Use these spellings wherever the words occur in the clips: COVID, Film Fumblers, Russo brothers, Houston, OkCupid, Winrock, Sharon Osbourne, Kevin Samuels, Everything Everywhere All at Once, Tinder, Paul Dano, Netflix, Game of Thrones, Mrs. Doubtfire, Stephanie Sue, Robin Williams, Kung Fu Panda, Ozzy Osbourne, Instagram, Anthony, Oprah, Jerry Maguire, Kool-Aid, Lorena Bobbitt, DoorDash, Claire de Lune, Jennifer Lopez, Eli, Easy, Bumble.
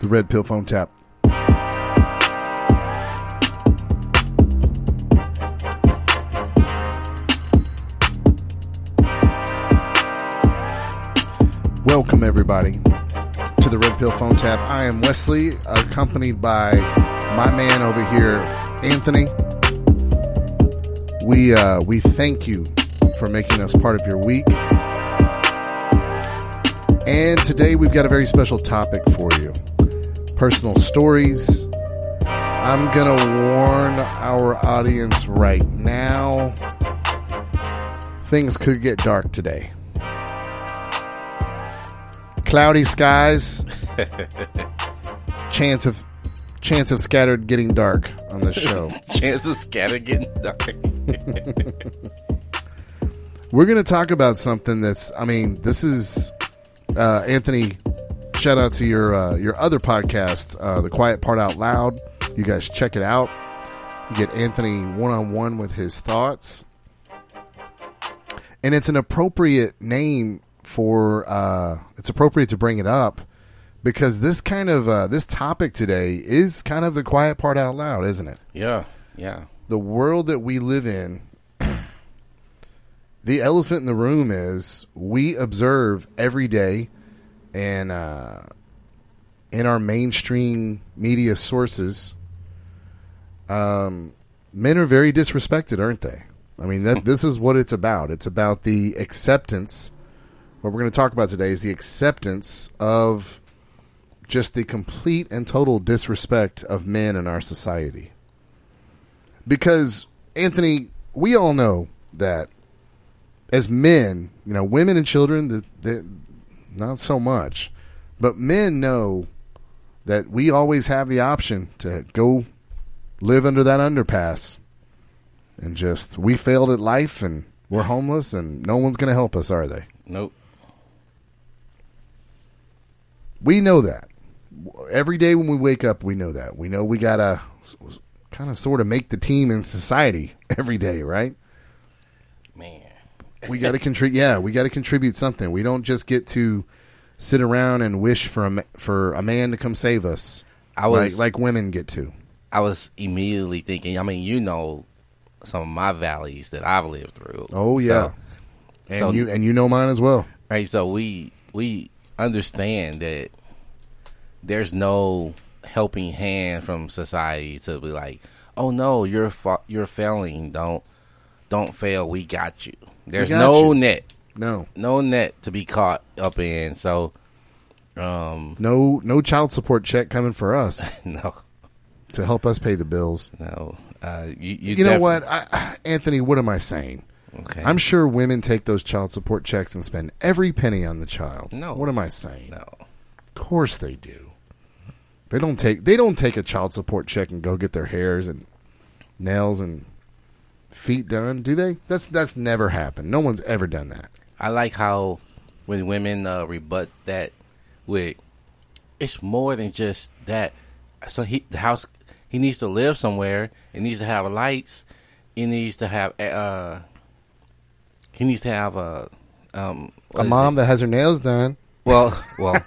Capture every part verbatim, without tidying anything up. The Red Pill Phone Tap. Welcome, everybody, to the Red Pill Phone Tap. I am Wesley, accompanied by my man over here, Anthony. We, uh, we thank you for making us part of your week. And today we've got a very special topic for you. Personal stories. I'm going to warn our audience right now. Things could get dark today. Cloudy skies. chance of chance of scattered getting dark on this show. Chance of scattered getting dark. We're going to talk about something that's, I mean, this is uh, Anthony. Shout out to your uh, your other podcast, uh, The Quiet Part Out Loud. You guys check it out. You get Anthony one-on-one with his thoughts. And it's an appropriate name for, uh, it's appropriate to bring it up because this kind of, uh, this topic today is kind of the quiet part out loud, isn't it? Yeah, yeah. The world that we live in, the elephant in the room is we observe every day. And uh, in our mainstream media sources, um, men are very disrespected, aren't they? I mean, that, this is what it's about. It's about the acceptance. What we're going to talk about today is the acceptance of just the complete and total disrespect of men in our society. Because, Anthony, we all know that as men, you know, women and children, the, the not so much, but men know that we always have the option to go live under that underpass and just, we failed at life and we're homeless and no one's going to help us, are they? Nope. We know that. Every day when we wake up, we know that. We know we got to kind of sort of make the team in society every day, right? Man. We got to contribute. Yeah, we got to contribute something. We don't just get to sit around and wish for a, for a man to come save us. I was like, like women get to. I was immediately thinking. I mean, you know, some of my valleys that I've lived through. Oh yeah, so, and so, you and you know mine as well. Right. So we we understand that there's no helping hand from society to be like, oh no, you're fa- you're failing. Don't don't fail. We got you. There's no you. net. No. No net to be caught up in. So um no no child support check coming for us. No. To help us pay the bills. No. Uh you You, you def- know what? I, Anthony, what am I saying? Okay. I'm sure women take those child support checks and spend every penny on the child. No. What am I saying? No. Of course they do. They don't take they don't take a child support check and go get their hairs and nails and feet done, do they? That's that's never happened. No one's ever done that. I like how when women uh, rebut that with, it's more than just that. so he the house he needs to live somewhere. It needs to have lights. It needs to have uh he needs to have a um a mom that has her nails done. Well, well,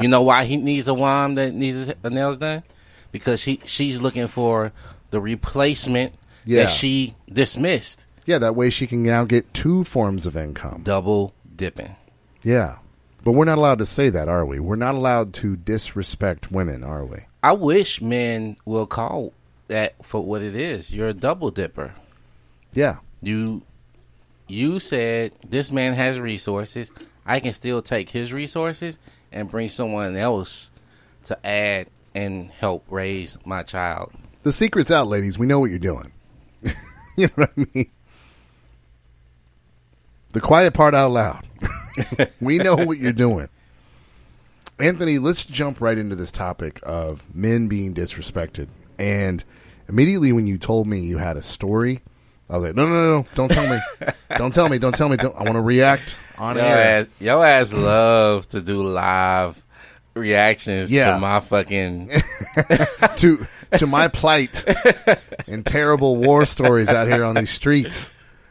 you know why he needs a mom that needs his nails done? Because she she's looking for the replacement yeah. that she dismissed. Yeah, that way she can now get two forms of income. Double dipping. Yeah. But we're not allowed to say that, are we? We're not allowed to disrespect women, are we? I wish men will call that for what it is. You're a double dipper. Yeah. You you said this man has resources. I can still take his resources and bring someone else to add and help raise my child. The secret's out, ladies. We know what you're doing. You know what I mean? The quiet part out loud. We know what you're doing. Anthony, let's jump right into this topic of men being disrespected. And immediately when you told me you had a story, I was like, no, no, no, no. Don't tell me. Don't tell me. Don't tell me. Don't. I want to react on yo air. Ass, yo ass loves to do live reactions yeah. to my fucking... to to my plight and terrible war stories out here on these streets.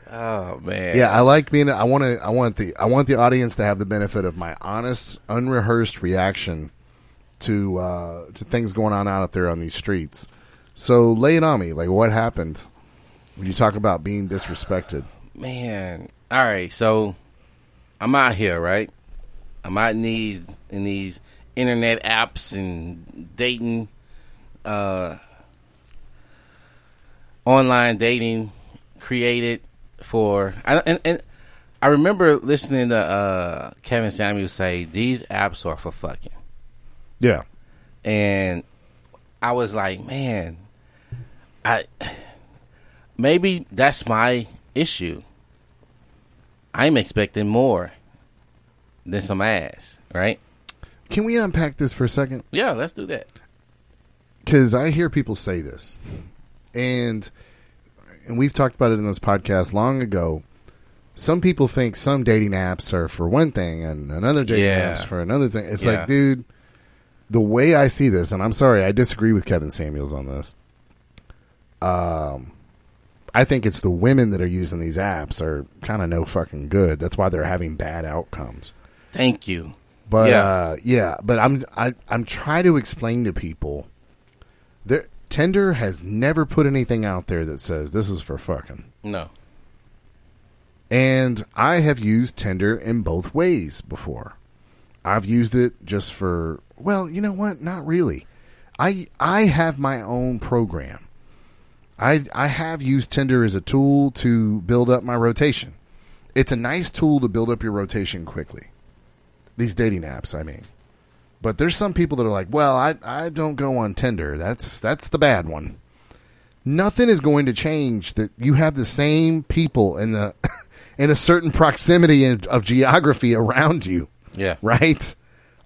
Oh man! Yeah, I like being. I want to. I want the. I want the audience to have the benefit of my honest, unrehearsed reaction to uh, to things going on out there on these streets. So lay it on me. Like, what happened when you talk about being disrespected? Man, all right. So I'm out here, right? I'm out in these in these internet apps and dating, uh, online dating created. For I and, and I remember listening to uh, Kevin Samuels say these apps are for fucking. Yeah, and I was like, man, I maybe that's my issue. I'm expecting more than some ass, right? Can we unpack this for a second? Yeah, let's do that. Because I hear people say this, and. And we've talked about it in this podcast long ago. Some people think some dating apps are for one thing and another dating yeah. apps for another thing. It's yeah. like, dude, the way I see this, and I'm sorry, I disagree with Kevin Samuels on this. Um, I think it's the women that are using these apps are kind of no fucking good. That's why they're having bad outcomes. Thank you. But yeah, uh, yeah but I'm I, I'm trying to explain to people there. Tinder has never put anything out there that says this is for fucking. No. And I have used Tinder in both ways before. I've used it just for, well, you know what? Not really. I I have my own program. I I have used Tinder as a tool to build up my rotation. It's a nice tool to build up your rotation quickly. These dating apps, I mean. But there's some people that are like, well, I I don't go on Tinder. That's that's the bad one. Nothing is going to change that you have the same people in the in a certain proximity in, of geography around you. Yeah. Right?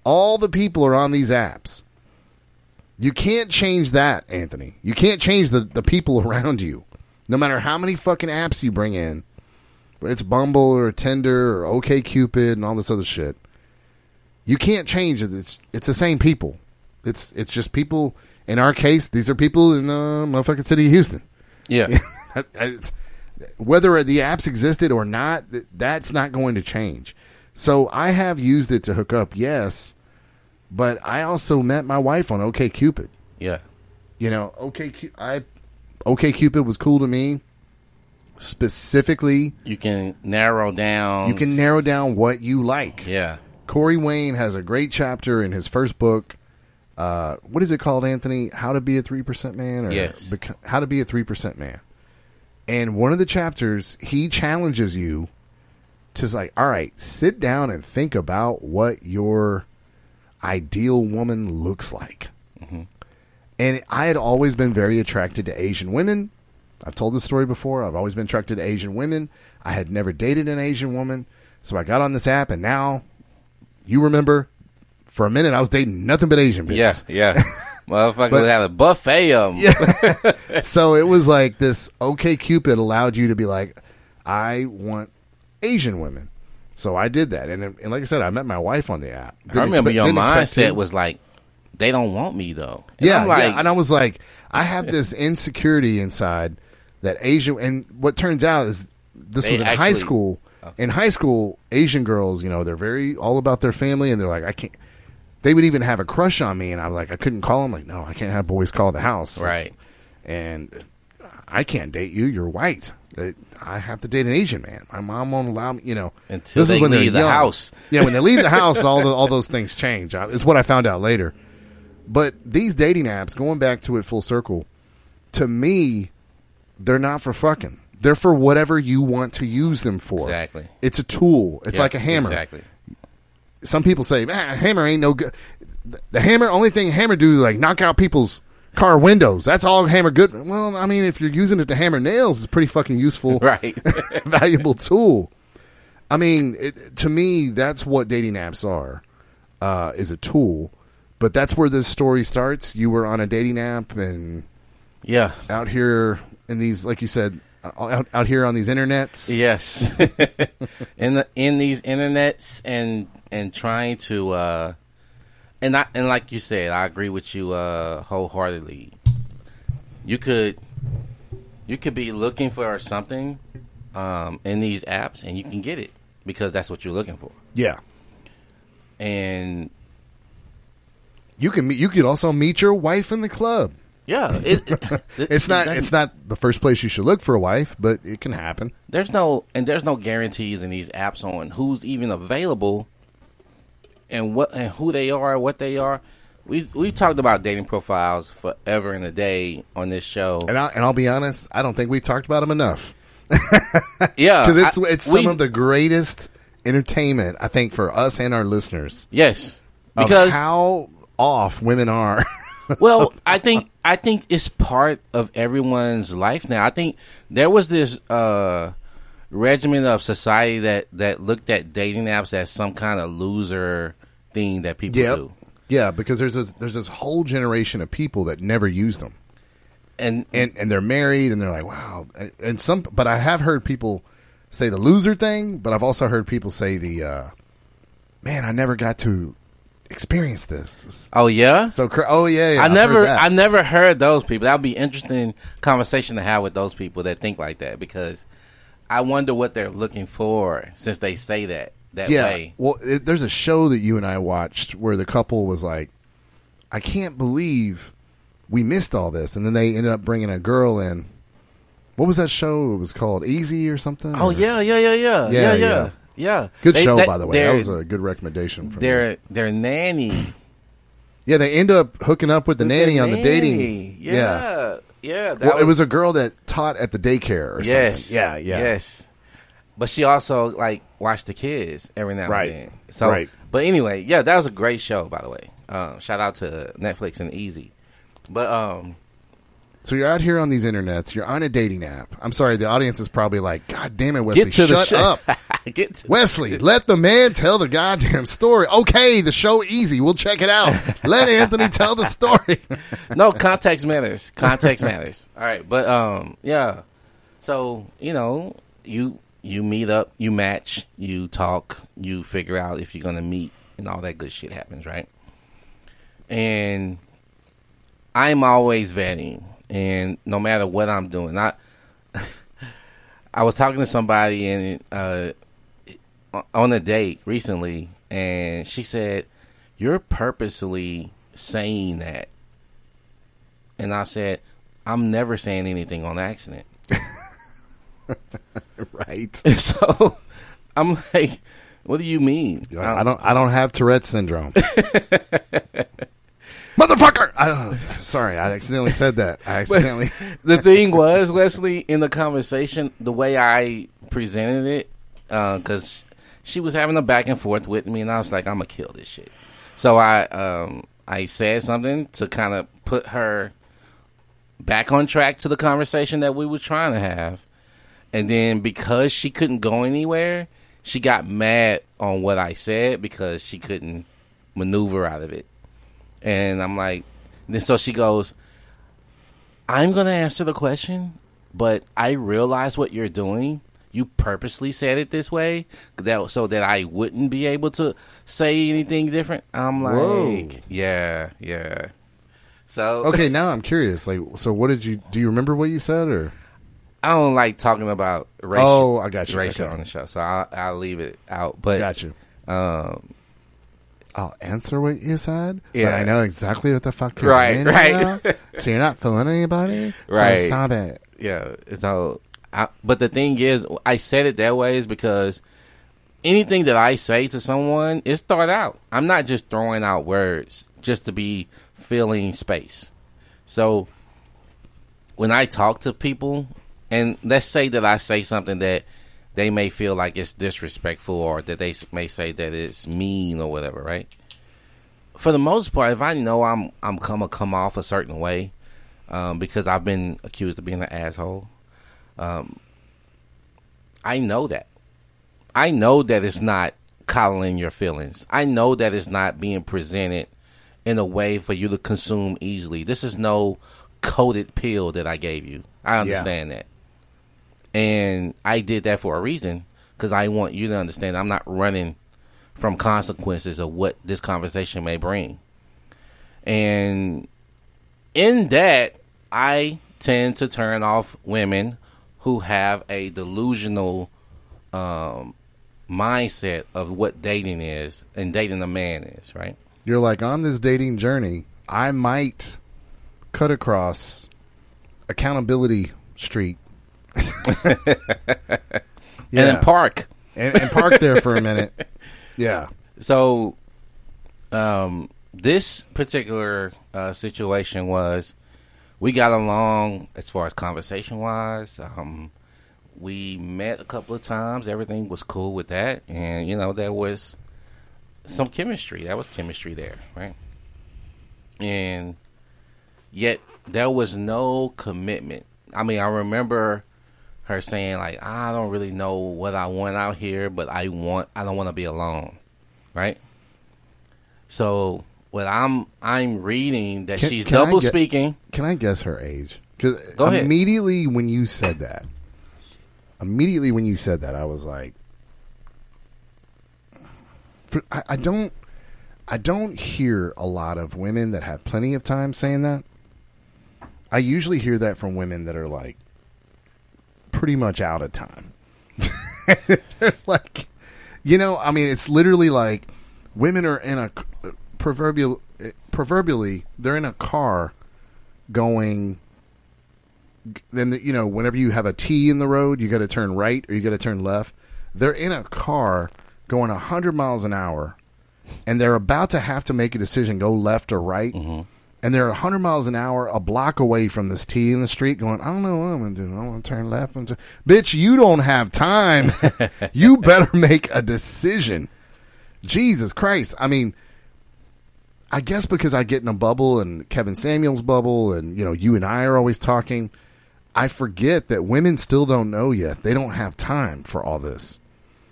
All the people are on these apps. You can't change that, Anthony. You can't change the, the people around you. No matter how many fucking apps you bring in. It's Bumble or Tinder or OkCupid and all this other shit. You can't change it. It's it's the same people. It's it's just people. In our case, these are people in the motherfucking city of Houston. Yeah. Whether the apps existed or not, that's not going to change. So I have used it to hook up, yes, but I also met my wife on OkCupid. Yeah. You know, OK, I OkCupid was cool to me. Specifically, you can narrow down. You can narrow down what you like. Yeah. Corey Wayne has a great chapter in his first book. Uh, what is it called, Anthony? How to Be a three percent Man? Or yes. Beca- How to Be a three percent Man. And one of the chapters, he challenges you to like, all right, sit down and think about what your ideal woman looks like. Mm-hmm. And I had always been very attracted to Asian women. I've told this story before. I've always been attracted to Asian women. I had never dated an Asian woman. So I got on this app and now... You remember, for a minute, I was dating nothing but Asian people. Yeah, yeah. Motherfucker would have a buffet of them. Yeah. So it was like this OkCupid allowed you to be like, I want Asian women. So I did that. And, and like I said, I met my wife on the app. Didn't I remember expe- your mindset was like, they don't want me though. And yeah, like, yeah. And I was like, I have this insecurity inside that Asian. And what turns out is this was in actually, high school. Okay. In high school, Asian girls, you know, they're very all about their family, and they're like, I can't. They would even have a crush on me, and I'm like, I couldn't call them. Like, no, I can't have boys call the house, right? And I can't date you. You're white. I have to date an Asian man. My mom won't allow me. You know, until this they is when leave the young. house. Yeah, when they leave the house, all the, all those things change. It's what I found out later. But these dating apps, going back to it full circle, to me, they're not for fucking. They're for whatever you want to use them for. Exactly. It's a tool. It's yeah, like a hammer. Exactly. Some people say, man, hammer ain't no good. The hammer, only thing hammer do is like knock out people's car windows. That's all hammer good. Well, I mean, if you're using it to hammer nails, it's a pretty fucking useful, right? Valuable tool. I mean, it, to me, that's what dating apps are, uh, is a tool. But that's where this story starts. You were on a dating app and yeah, out here in these, like you said, out, out here on these internets. Yes. in the, in these internets and, and trying to, uh, and I, and like you said, I agree with you uh, wholeheartedly. You could, you could be looking for something um, in these apps, and you can get it because that's what you're looking for. Yeah, and you can meet, you could also meet your wife in the club. Yeah, it, it, it, it's not it it's not the first place you should look for a wife, but it can happen. There's no and there's no guarantees in these apps on who's even available. And what and who they are, what they are, we we've talked about dating profiles forever and a day on this show. And I, and I'll be honest, I don't think we talked about them enough. Yeah, because it's I, it's some we, of the greatest entertainment I think for us and our listeners. Yes, because of how off women are. Well, I think I think it's part of everyone's life now. I think there was this Uh, regimen of society that, that looked at dating apps as some kind of loser thing that people yep. do. Yeah, because there's this, there's this whole generation of people that never use them, and and and they're married and they're like, wow. And some, but I have heard people say the loser thing, but I've also heard people say the, uh, man, I never got to experience this. Oh yeah, so oh yeah, yeah I I've never I never heard those people. That would be interesting conversation to have with those people that think like that, because I wonder what they're looking for since they say that that yeah. way. Well, it, there's a show that you and I watched where the couple was like, I can't believe we missed all this. And then they ended up bringing a girl in. What was that show? It was called Easy or something? Oh, or? yeah, yeah, yeah, yeah, yeah, yeah. yeah. yeah. Good they, show, that, by the way. That was a good recommendation from their them. Their nanny. Yeah, they end up hooking up with the with nanny on nanny. the dating. Yeah. yeah. Yeah, well, was, it was a girl that taught at the daycare. Or yes, something. yeah, yeah, yes. But she also like watched the kids every now right. and then. So, right. But anyway, yeah, that was a great show. By the way, uh, shout out to Netflix and Easy. But um, so you're out here on these internets. You're on a dating app. I'm sorry, the audience is probably like, "God damn it, Wesley, get to shut the up, get to Wesley." Let the man tell the goddamn story. Okay, the show Easy. We'll check it out. Let Anthony tell the story. No, context matters. Context matters. All right, but um, yeah. So you know, you you meet up, you match, you talk, you figure out if you're gonna meet, and all that good shit happens, right? And I'm always vetting, and no matter what I'm doing, I I was talking to somebody and uh, on a date recently, and she said, "You're purposely saying that," and I said, "I'm never saying anything on accident." Right. So I'm like, "What do you mean? I don't. I don't have Tourette's syndrome." Motherfucker! Oh, sorry, I accidentally said that. I accidentally. The thing was, Wesley, in the conversation, the way I presented it, because uh, she was having a back and forth with me, and I was like, "I'm gonna kill this shit." So I, um, I said something to kind of put her back on track to the conversation that we were trying to have, and then because she couldn't go anywhere, she got mad on what I said because she couldn't maneuver out of it. And I'm like, then so she goes, "I'm going to answer the question, but I realize what you're doing. you purposely said it this way that, so that I wouldn't be able to say anything different. I'm like, whoa. yeah, yeah. So okay, now I'm curious. Like, so what did you do? You remember what you said, or I don't like talking about racial. Oh, I got you. Racial okay. on the show, so I'll, I'll leave it out. But got you. Um, I'll answer what you said, yeah. but I know exactly what the fuck you're right, right. About, so you're not fooling anybody, right? So stop it. Yeah. So, I, but the thing is, I said it that way is because anything that I say to someone is thought out. I'm not just throwing out words just to be filling space. So when I talk to people, and let's say that I say something that they may feel like it's disrespectful, or that they may say that it's mean or whatever, right? For the most part, if I know I'm I'm gonna come off a certain way, um, because I've been accused of being an asshole, um, I know that. I know that it's not coddling your feelings. I know that it's not being presented in a way for you to consume easily. This is no coated pill that I gave you. I understand yeah. that. And I did that for a reason, because I want you to understand I'm not running from consequences of what this conversation may bring. And in that, I tend to turn off women who have a delusional um, mindset of what dating is and dating a man is, right? You're like, on this dating journey, I might cut across accountability street. yeah. And then park and, and park there for a minute. Yeah. So, um, this particular uh, situation was, we got along as far as conversation wise. Um, we met a couple of times. Everything was cool with that, and you know there was some chemistry. That was chemistry there, right? And yet there was no commitment. I mean, I remember her saying, like, I don't really know what I want out here, but I want, I don't want to be alone, right? So, what I'm I'm reading that can, she's can double gu- speaking. Can I guess her age? Because immediately ahead. when you said that, immediately when you said that, I was like, for, I, I don't, I don't hear a lot of women that have plenty of time saying that. I usually hear that from women that are like, pretty much out of time. They're like, you know, I mean, it's literally like women are in a proverbial, proverbially, they're in a car going. Then, you know, whenever you have a T in the road, you got to turn right or you got to turn left. They're in a car going a hundred miles an hour, and they're about to have to make a decision, go left or right. Mm-hmm. And they're one hundred miles an hour, a block away from this T in the street going, I don't know what I'm going to do. I want to turn left. I'm t-. Bitch, you don't have time. You better make a decision. Jesus Christ. I mean, I guess because I get in a bubble, and Kevin Samuels' bubble, and, you know, you and I are always talking, I forget that women still don't know yet. They don't have time for all this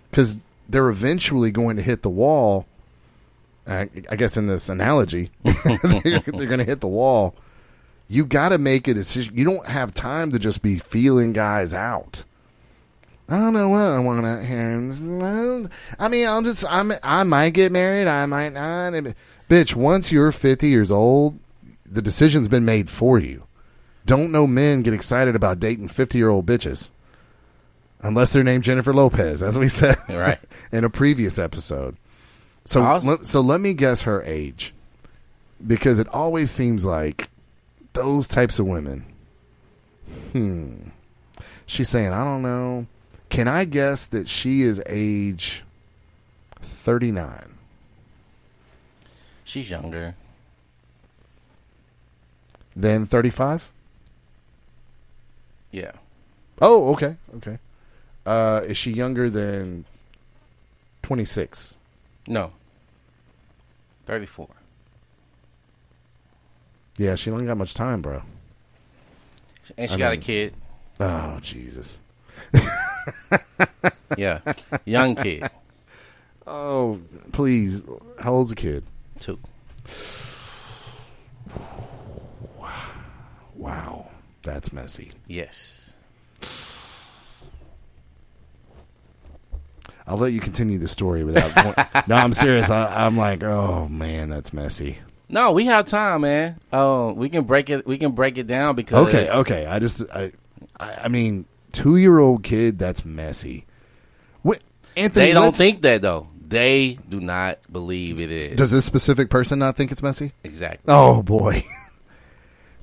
because they're eventually going to hit the wall. I guess in this analogy, they're, they're going to hit the wall. You got to make a decision. You don't have time to just be feeling guys out. I don't know what I want out here. I mean, I'll just, I'm, I might get married. I might not. Bitch, once you're fifty years old, the decision's been made for you. Don't no men get excited about dating fifty-year-old bitches. Unless they're named Jennifer Lopez, as we said right. in a previous episode. So awesome. so let me guess her age, because it always seems like those types of women. Hmm. She's saying, I don't know. Can I guess that she is age thirty-nine? She's younger. Than thirty-five? Yeah. Oh, okay. Okay. Uh, is she younger than twenty-six? No. thirty-four. Yeah, she don't got much time, bro. And she I got mean, a kid. Oh, Jesus. Yeah. Young kid. Oh, please. How old's the kid? Two. Wow. That's messy. Yes. I'll let you continue the story without going. No, I'm serious. I, I'm like, oh man, that's messy. No, we have time, man. Oh, we can break it. We can break it down because. Okay, okay. I just, I, I mean, two-year-old kid. That's messy. What, Anthony? They don't think that though. They do not believe it is. Does this specific person not think it's messy? Exactly. Oh boy.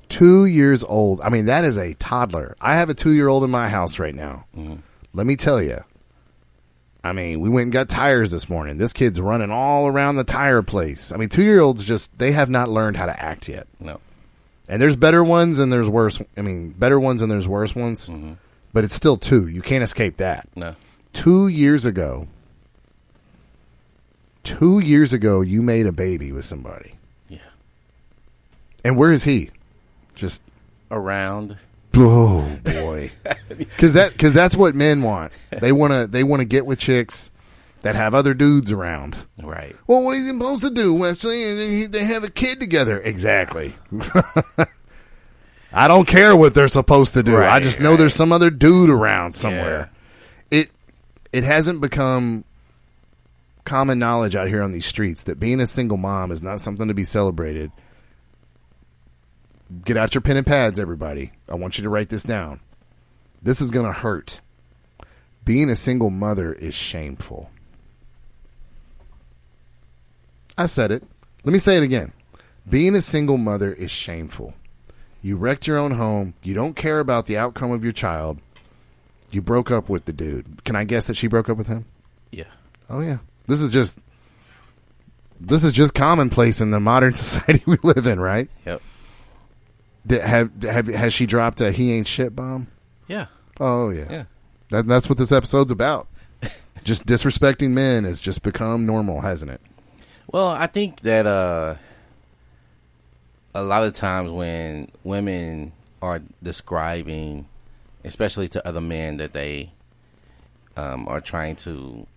Two years old. I mean, that is a toddler. I have a two-year-old in my house right now. Mm-hmm. Let me tell you. I mean, we went and got tires this morning. This kid's running all around the tire place. I mean, two-year-olds just, they have not learned how to act yet. No. And there's better ones and there's worse. I mean, better ones and there's worse ones. Mm-hmm. But it's still two. You can't escape that. No. Two years ago, two years ago, you made a baby with somebody. Yeah. And where is he? Just around. Oh boy, because that because that's what men want. They want to they want to get with chicks that have other dudes around. Right. Well, what is he supposed to do, Wesley? They have a kid together. Exactly. I don't care what they're supposed to do. Right, I just know right. There's some other dude around somewhere. Yeah. It it hasn't become common knowledge out here on these streets that being a single mom is not something to be celebrated. Get out your pen and pads, everybody. I want you to write this down. This is going to hurt. Being a single mother is shameful. I said it. Let me say it again. Being a single mother is shameful. You wrecked your own home. You don't care about the outcome of your child. You broke up with the dude. Can I guess that she broke up with him? Yeah. Oh, yeah. This is just, this is just commonplace in the modern society we live in, right? Yep. Did, have, have has she dropped a he ain't shit bomb? Yeah. Oh yeah. Yeah. That, that's what this episode's about. Just disrespecting men has just become normal, hasn't it? Well, I think that uh, a lot of times when women are describing, especially to other men, that they um, are trying to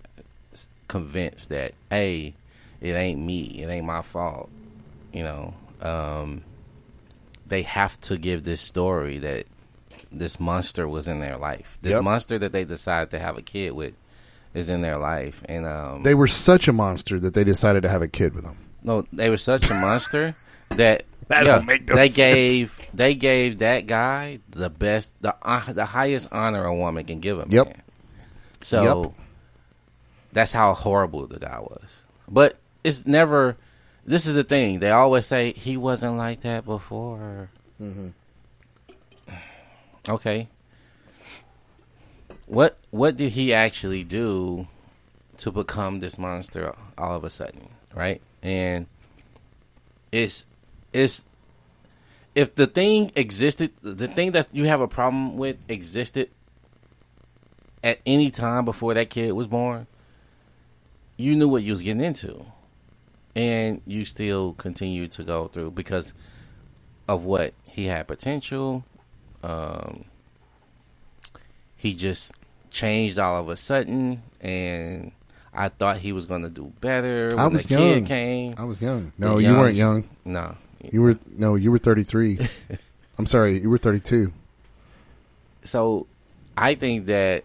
convince that, hey, it ain't me, it ain't my fault, you know. Um, They have to give this story that this monster was in their life. This yep. monster that they decided to have a kid with is in their life. And um, they were such a monster that they decided to have a kid with them. No, they were such a monster that that yeah, don't make no they sense. gave they gave that guy the best, the uh, the highest honor a woman can give him. Yep. Man. So yep. that's how horrible the guy was. But it's never. This is the thing. They always say, he wasn't like that before. Mm-hmm. Okay. What what did he actually do to become this monster all of a sudden, right? And it's, it's if the thing existed, the thing that you have a problem with existed at any time before that kid was born, you knew what you was getting into. And you still continue to go through because of what he had potential. Um, he just changed all of a sudden, and I thought he was going to do better when I was the young. kid came. I was young. No, young. you weren't young. No, you were no, you were thirty-three. I'm sorry, you were thirty-two. So, I think that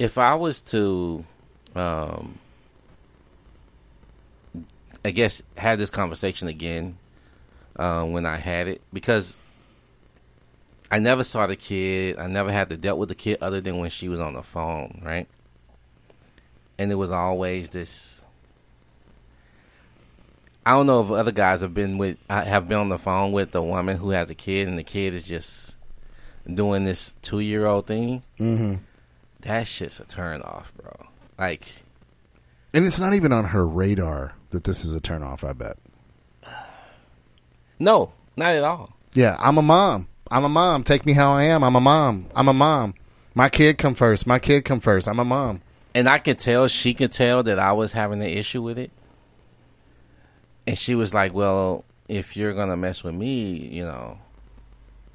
if I was to. Um, I guess had this conversation again uh, when I had it because I never saw the kid. I never had to deal with the kid other than when she was on the phone, right? And it was always this. I don't know if other guys have been with have been on the phone with a woman who has a kid, and the kid is just doing this two year old thing. Mm-hmm. That shit's a turn off, bro. Like, and it's not even on her radar. That this is a turnoff, I bet. No, not at all. Yeah, I'm a mom. I'm a mom. Take me how I am. I'm a mom. I'm a mom. My kid come first. My kid come first. I'm a mom. And I could tell, she could tell that I was having an issue with it. And she was like, well, if you're going to mess with me, you know,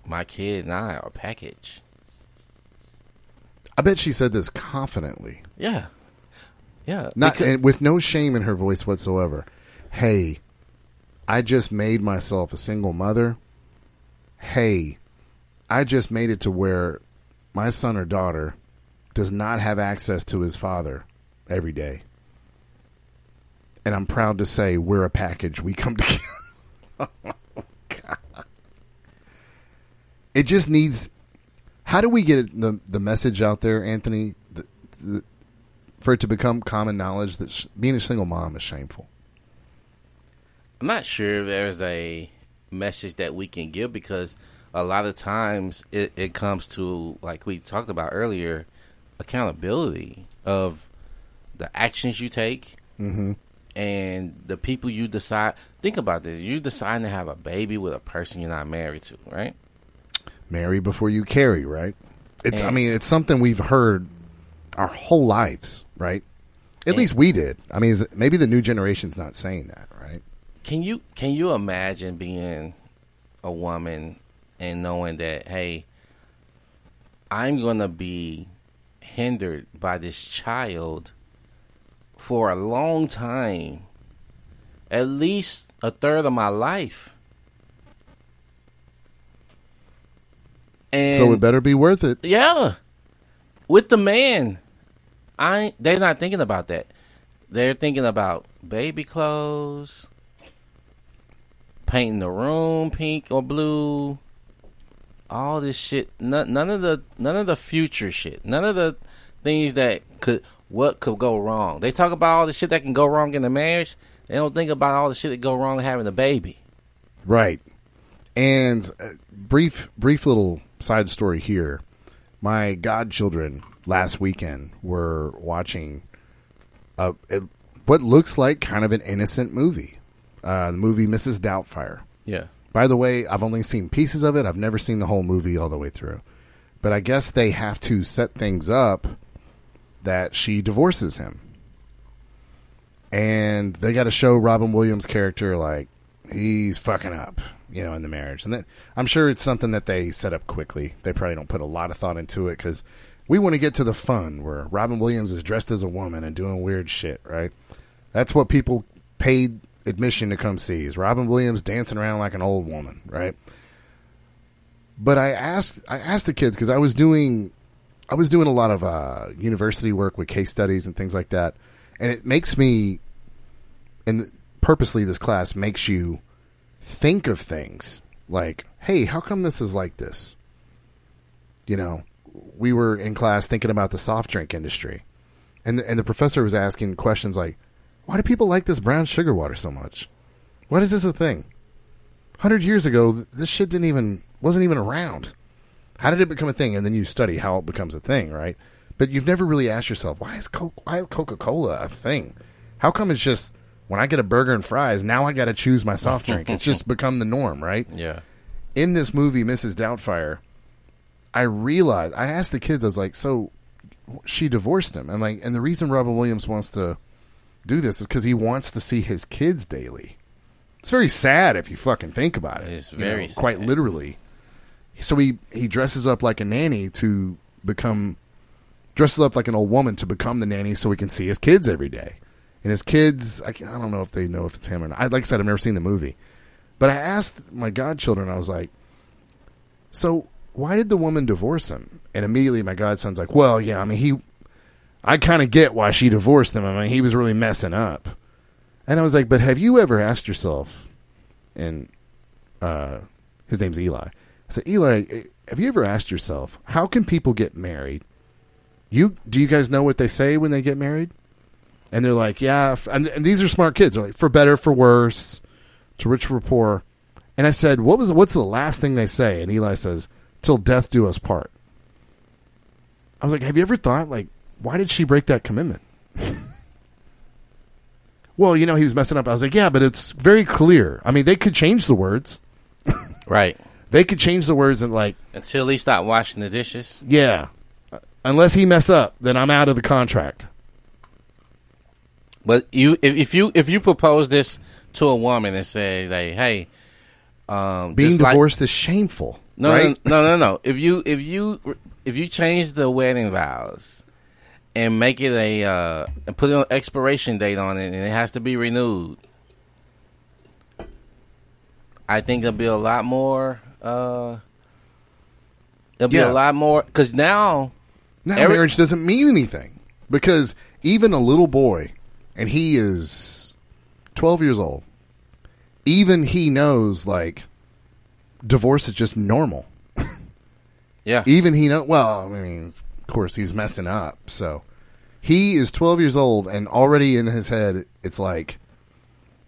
my kid and I are a package. I bet she said this confidently. Yeah. Yeah, not because, and with no shame in her voice whatsoever. Hey, I just made myself a single mother. Hey, I just made it to where my son or daughter does not have access to his father every day. And I'm proud to say we're a package. We come together. Oh, God. It just needs... How do we get the, the message out there, Anthony, the, the, for it to become common knowledge that sh- being a single mom is shameful? I'm not sure if there's a message that we can give, because a lot of times it, it comes to, like we talked about earlier, accountability of the actions you take. Mm-hmm. And the people you decide, think about this. You decide to have a baby with a person you're not married to, right? Marry before you carry, right? It's, and, I mean, it's something we've heard our whole lives, right? At and, least we did. I mean, is it, maybe the new generation's not saying that, right? Can you can you imagine being a woman and knowing that, hey, I'm going to be hindered by this child for a long time, at least a third of my life. And so it better be worth it. Yeah. With the man, I they're not thinking about that. They're thinking about baby clothes, painting the room pink or blue, all this shit. None, none of the none of the future shit. None of the things that could What could go wrong? They talk about all the shit that can go wrong in a marriage. They don't think about all the shit that go wrong having a baby. Right. And uh, brief, brief little side story here. My godchildren last weekend were watching a, a, what looks like kind of an innocent movie. Uh, the movie Missus Doubtfire. Yeah. By the way, I've only seen pieces of it. I've never seen the whole movie all the way through. But I guess they have to set things up that she divorces him. And they got to show Robin Williams' character like he's fucking up, you know, in the marriage. And then I'm sure it's something that they set up quickly. They probably don't put a lot of thought into it because we want to get to the fun where Robin Williams is dressed as a woman and doing weird shit, right? That's what people paid admission to come see, is Robin Williams dancing around like an old woman, right? But I asked, I asked the kids because I was doing... I was doing a lot of uh, university work with case studies and things like that. And it makes me, and purposely this class makes you think of things like, hey, how come this is like this? You know, we were in class thinking about the soft drink industry. And the, and the professor was asking questions like, why do people like this brown sugar water so much? Why is this a thing? one hundred years ago, this shit didn't even, wasn't even around. How did it become a thing? And then you study how it becomes a thing, right? But you've never really asked yourself, why is Coke, why is Coca-Cola a thing? How come it's just, when I get a burger and fries, now I got to choose my soft drink? It's just become the norm, right? Yeah. In this movie, Missus Doubtfire, I realized, I asked the kids, I was like, so she divorced him. And like, and the reason Robin Williams wants to do this is because he wants to see his kids daily. It's very sad if you fucking think about it. It's very, you know, quite sad. Literally. So he, he dresses up like a nanny to become, dresses up like an old woman to become the nanny so he can see his kids every day. And his kids, I, I don't know if they know if it's him or not. I, like I said, I've never seen the movie. But I asked my godchildren, I was like, so why did the woman divorce him? And immediately my godson's like, well, yeah, I mean, he, I kind of get why she divorced him. I mean, he was really messing up. And I was like, but have you ever asked yourself, and uh, his name's Eli. I said, Eli, have you ever asked yourself, how can people get married? You do you guys know what they say when they get married? And they're like, yeah. And, and these are smart kids. They're like, for better, for worse, to rich, for poor. And I said, what was what's the last thing they say? And Eli says, till death do us part. I was like, have you ever thought, like, why did she break that commitment? Well, you know, he was messing up. I was like, yeah, but it's very clear. I mean, they could change the words. Right. They could change the words and like... Until he stopped washing the dishes. Yeah. Unless he mess up, then I'm out of the contract. But you, if, if you if you propose this to a woman and say, like, hey... Um, Being divorced like, is shameful, no, right? No, no, no, no. If you, if, you, if you change the wedding vows and make it a... Uh, and put an expiration date on it and it has to be renewed, I think there'll be a lot more... Uh, there'll be yeah. a lot more, because now Now Every- marriage doesn't mean anything, because even a little boy, and he is twelve years old, even he knows, like, divorce is just normal. Yeah. Even he knows, well, I mean, of course, he's messing up, so. He is twelve years old, and already in his head, it's like,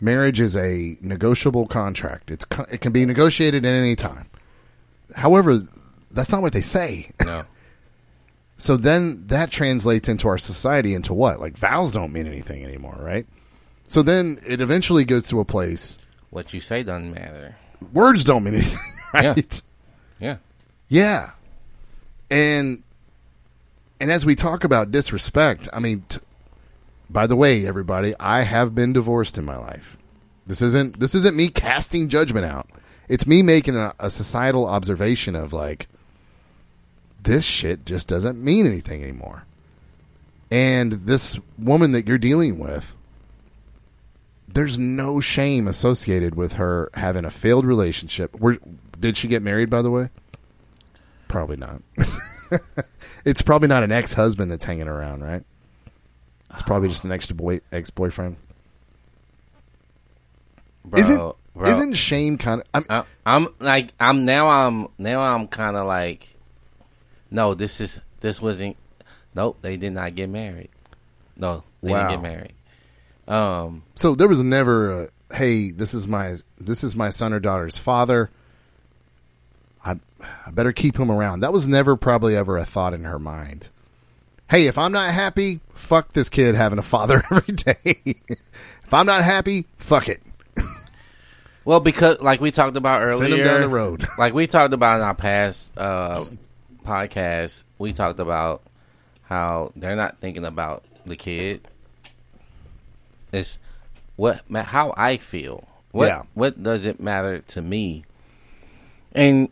marriage is a negotiable contract. It's It can be negotiated at any time. However, that's not what they say. No. So then that translates into our society into what? Like, vows don't mean anything anymore, right? So then it eventually goes to a place. What you say doesn't matter. Words don't mean anything, right? Yeah. Yeah. Yeah. And and as we talk about disrespect, I mean, t- by the way, everybody, I have been divorced in my life. This isn't this isn't me casting judgment out. It's me making a, a societal observation of, like, this shit just doesn't mean anything anymore. And this woman that you're dealing with, there's no shame associated with her having a failed relationship. Were, did she get married, by the way? Probably not. It's probably not an ex-husband that's hanging around, right? It's probably just an ex-boy, ex-boyfriend. Bro, isn't, bro, isn't shame kind of... I'm, I'm, I'm like, I'm now I'm now I'm kind of like, no, this is this wasn't... Nope, they did not get married. No, they wow. didn't get married. Um, so there was never a, hey, this is my this is my son or daughter's father. I I better keep him around. That was never probably ever a thought in her mind. Hey, if I'm not happy, fuck this kid having a father every day. If I'm not happy, fuck it. Well, because like we talked about earlier, send him down the road. Like we talked about in our past uh, podcast, we talked about how they're not thinking about the kid. It's what how I feel. What yeah. what does it matter to me? And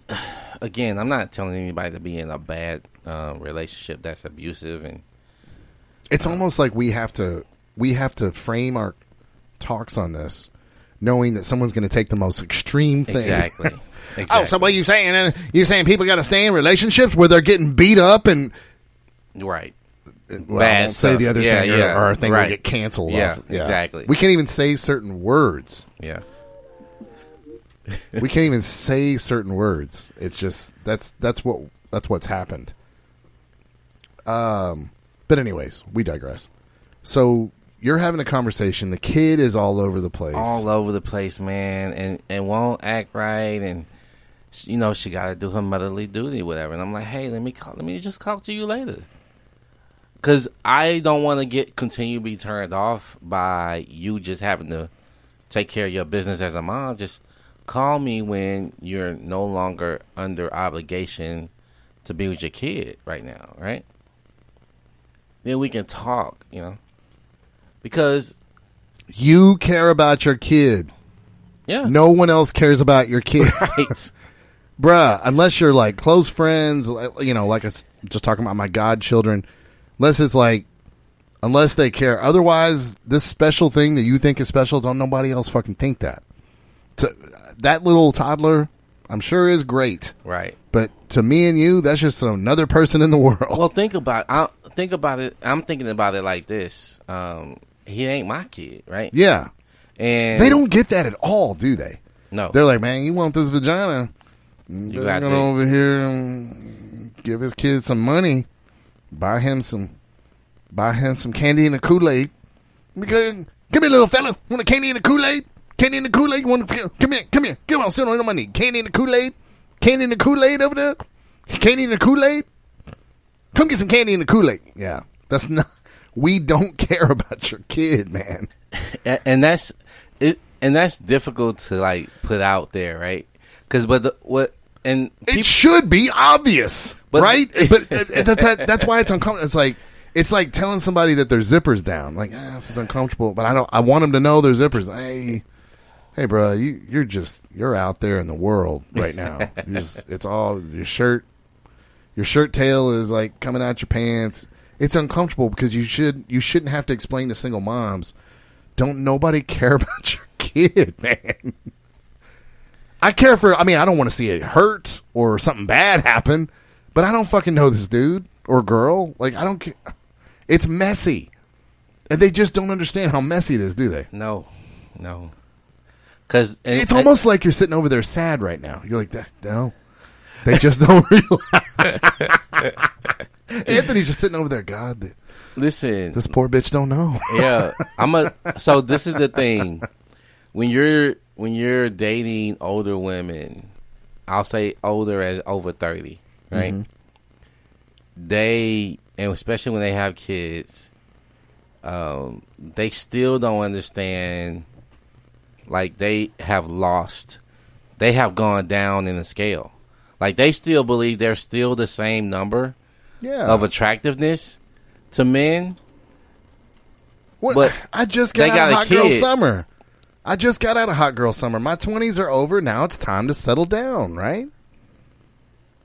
again, I'm not telling anybody to be in a bad uh, relationship that's abusive. And it's uh, almost like we have to we have to frame our talks on this, knowing that someone's going to take the most extreme thing. Exactly. exactly. Oh, so what you saying? You saying people got to stay in relationships where they're getting beat up and right. Well, Bad I won't say the other yeah, thing yeah. or our thing right. will get canceled. Yeah, off. yeah, exactly. We can't even say certain words. Yeah, we can't even say certain words. It's just that's that's what that's what's happened. Um, but anyways, we digress. So you're having a conversation. The kid is all over the place, all over the place, man, and and won't act right, and you know she got to do her motherly duty, whatever. And I'm like, hey, let me call, let me just talk to you later. Because I don't want to get continue to be turned off by you just having to take care of your business as a mom. Just call me when you're no longer under obligation to be with your kid right now, right? Then we can talk, you know. Because you care about your kid. Yeah. No one else cares about your kid. Right. Bruh, unless you're like close friends, you know, like I was just talking about my godchildren. Unless it's like, unless they care. Otherwise, this special thing that you think is special, don't nobody else fucking think that. To, that little toddler, I'm sure is great. Right. But to me and you, that's just another person in the world. Well, think about I, think about it. I'm thinking about it like this. Um, he ain't my kid, right? Yeah. And they don't get that at all, do they? No. They're like, man, you want this vagina. You got to over here and give his kid some money. Buy him some, buy him some candy and a Kool-Aid. Because, come here, little fella. Want a candy and a Kool-Aid? Candy and a Kool-Aid? Want to, come here, come here. Come on, sit on my knee. Candy and a Kool-Aid? Candy and a Kool-Aid over there? Candy and a Kool-Aid? Come get some candy and a Kool-Aid. Yeah, that's not. We don't care about your kid, man. And, and that's it. And that's difficult to like put out there, right? Because, but the, what. And people, it should be obvious, but right? But that's, that, that's why it's uncomfortable. It's like it's like telling somebody that their zipper's down. Like, ah, this is uncomfortable, but I don't. I want them to know their zippers. Hey, hey, bro, you, you're just you're out there in the world right now. Just, it's all your shirt. Your shirt tail is like coming out your pants. It's uncomfortable because you should you shouldn't have to explain to single moms. Don't nobody care about your kid, man. I care for, I mean, I don't want to see it hurt or something bad happen, but I don't fucking know this dude. or girl. Like, I don't care. It's messy. And they just don't understand how messy it is, do they? No. No. Cause it, it's almost I, like you're sitting over there sad right now. You're like, no. They just don't realize. Anthony's just sitting over there. God, listen, this poor bitch don't know. yeah, I'm a. So this is the thing. When you're when you're dating older women, I'll say older as over thirty, right? Mm-hmm. They, and especially when they have kids, um, they still don't understand. Like they have lost, they have gone down in the scale. Like they still believe they're still the same number. Yeah. Of attractiveness to men. What? But I just got out of hot girl summer. I just got out of hot girl summer. My twenties are over. Now it's time to settle down, right?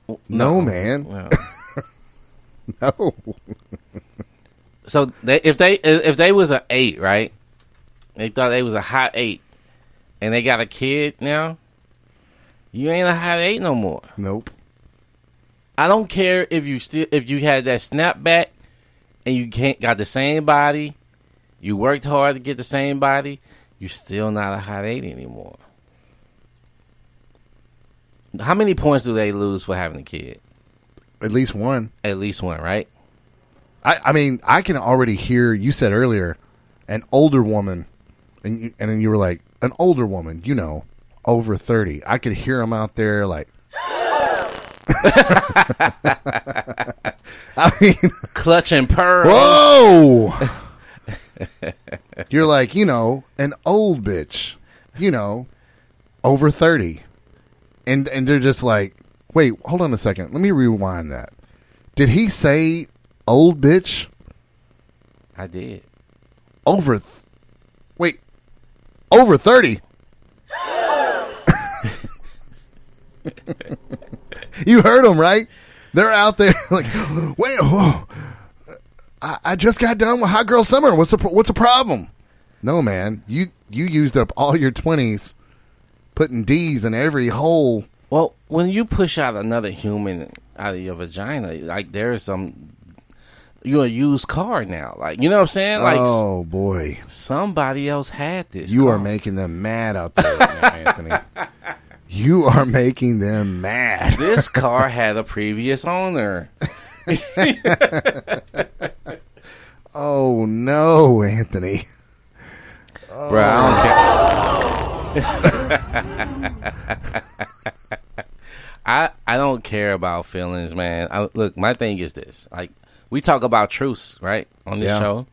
No, no man. No. no. So they, if they if they was an eight, right? They thought they was a hot eight, and they got a kid now. You ain't a hot eight no more. Nope. I don't care if you still if you had that snapback and you can't got the same body, you worked hard to get the same body, you're still not a hot eight anymore. How many points do they lose for having a kid? At least one. At least one, right? I, I mean, I can already hear you said earlier, an older woman, and you, and then you were like, an older woman, you know, over thirty. I could hear them out there like. I mean, clutching pearls. Whoa! You're like, you know, an old bitch, you know, over thirty, and and they're just like, wait, hold on a second, let me rewind that. Did he say old bitch? I did. Over, th- wait, over thirty. You heard them, right? They're out there like, wait, whoa. I, I just got done with hot girl summer. What's the what's the problem? No, man, you you used up all your twenties, putting D's in every hole. Well, when you push out another human out of your vagina, like there's some, you're a used car now. Like, you know what I'm saying? Like, oh boy, somebody else had this. You car. Are making them mad out there, right now, Anthony. You are making them mad. This car had a previous owner. Oh, no, Anthony. Oh. Bro, I don't care. I, I don't care about feelings, man. I, look, my thing is this. Like, we talk about truths, right, on this yeah. show.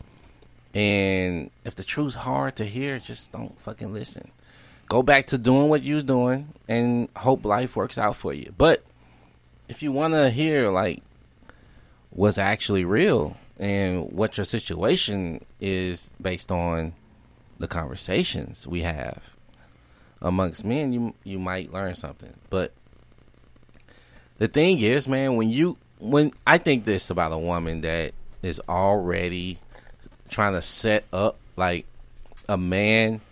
And if the truth's hard to hear, just don't fucking listen. Go back to doing what you're doing and hope life works out for you. But if you want to hear, like, what's actually real and what your situation is based on the conversations we have amongst men, you you might learn something. But the thing is, man, when you when I think this about a woman that is already trying to set up, like, a man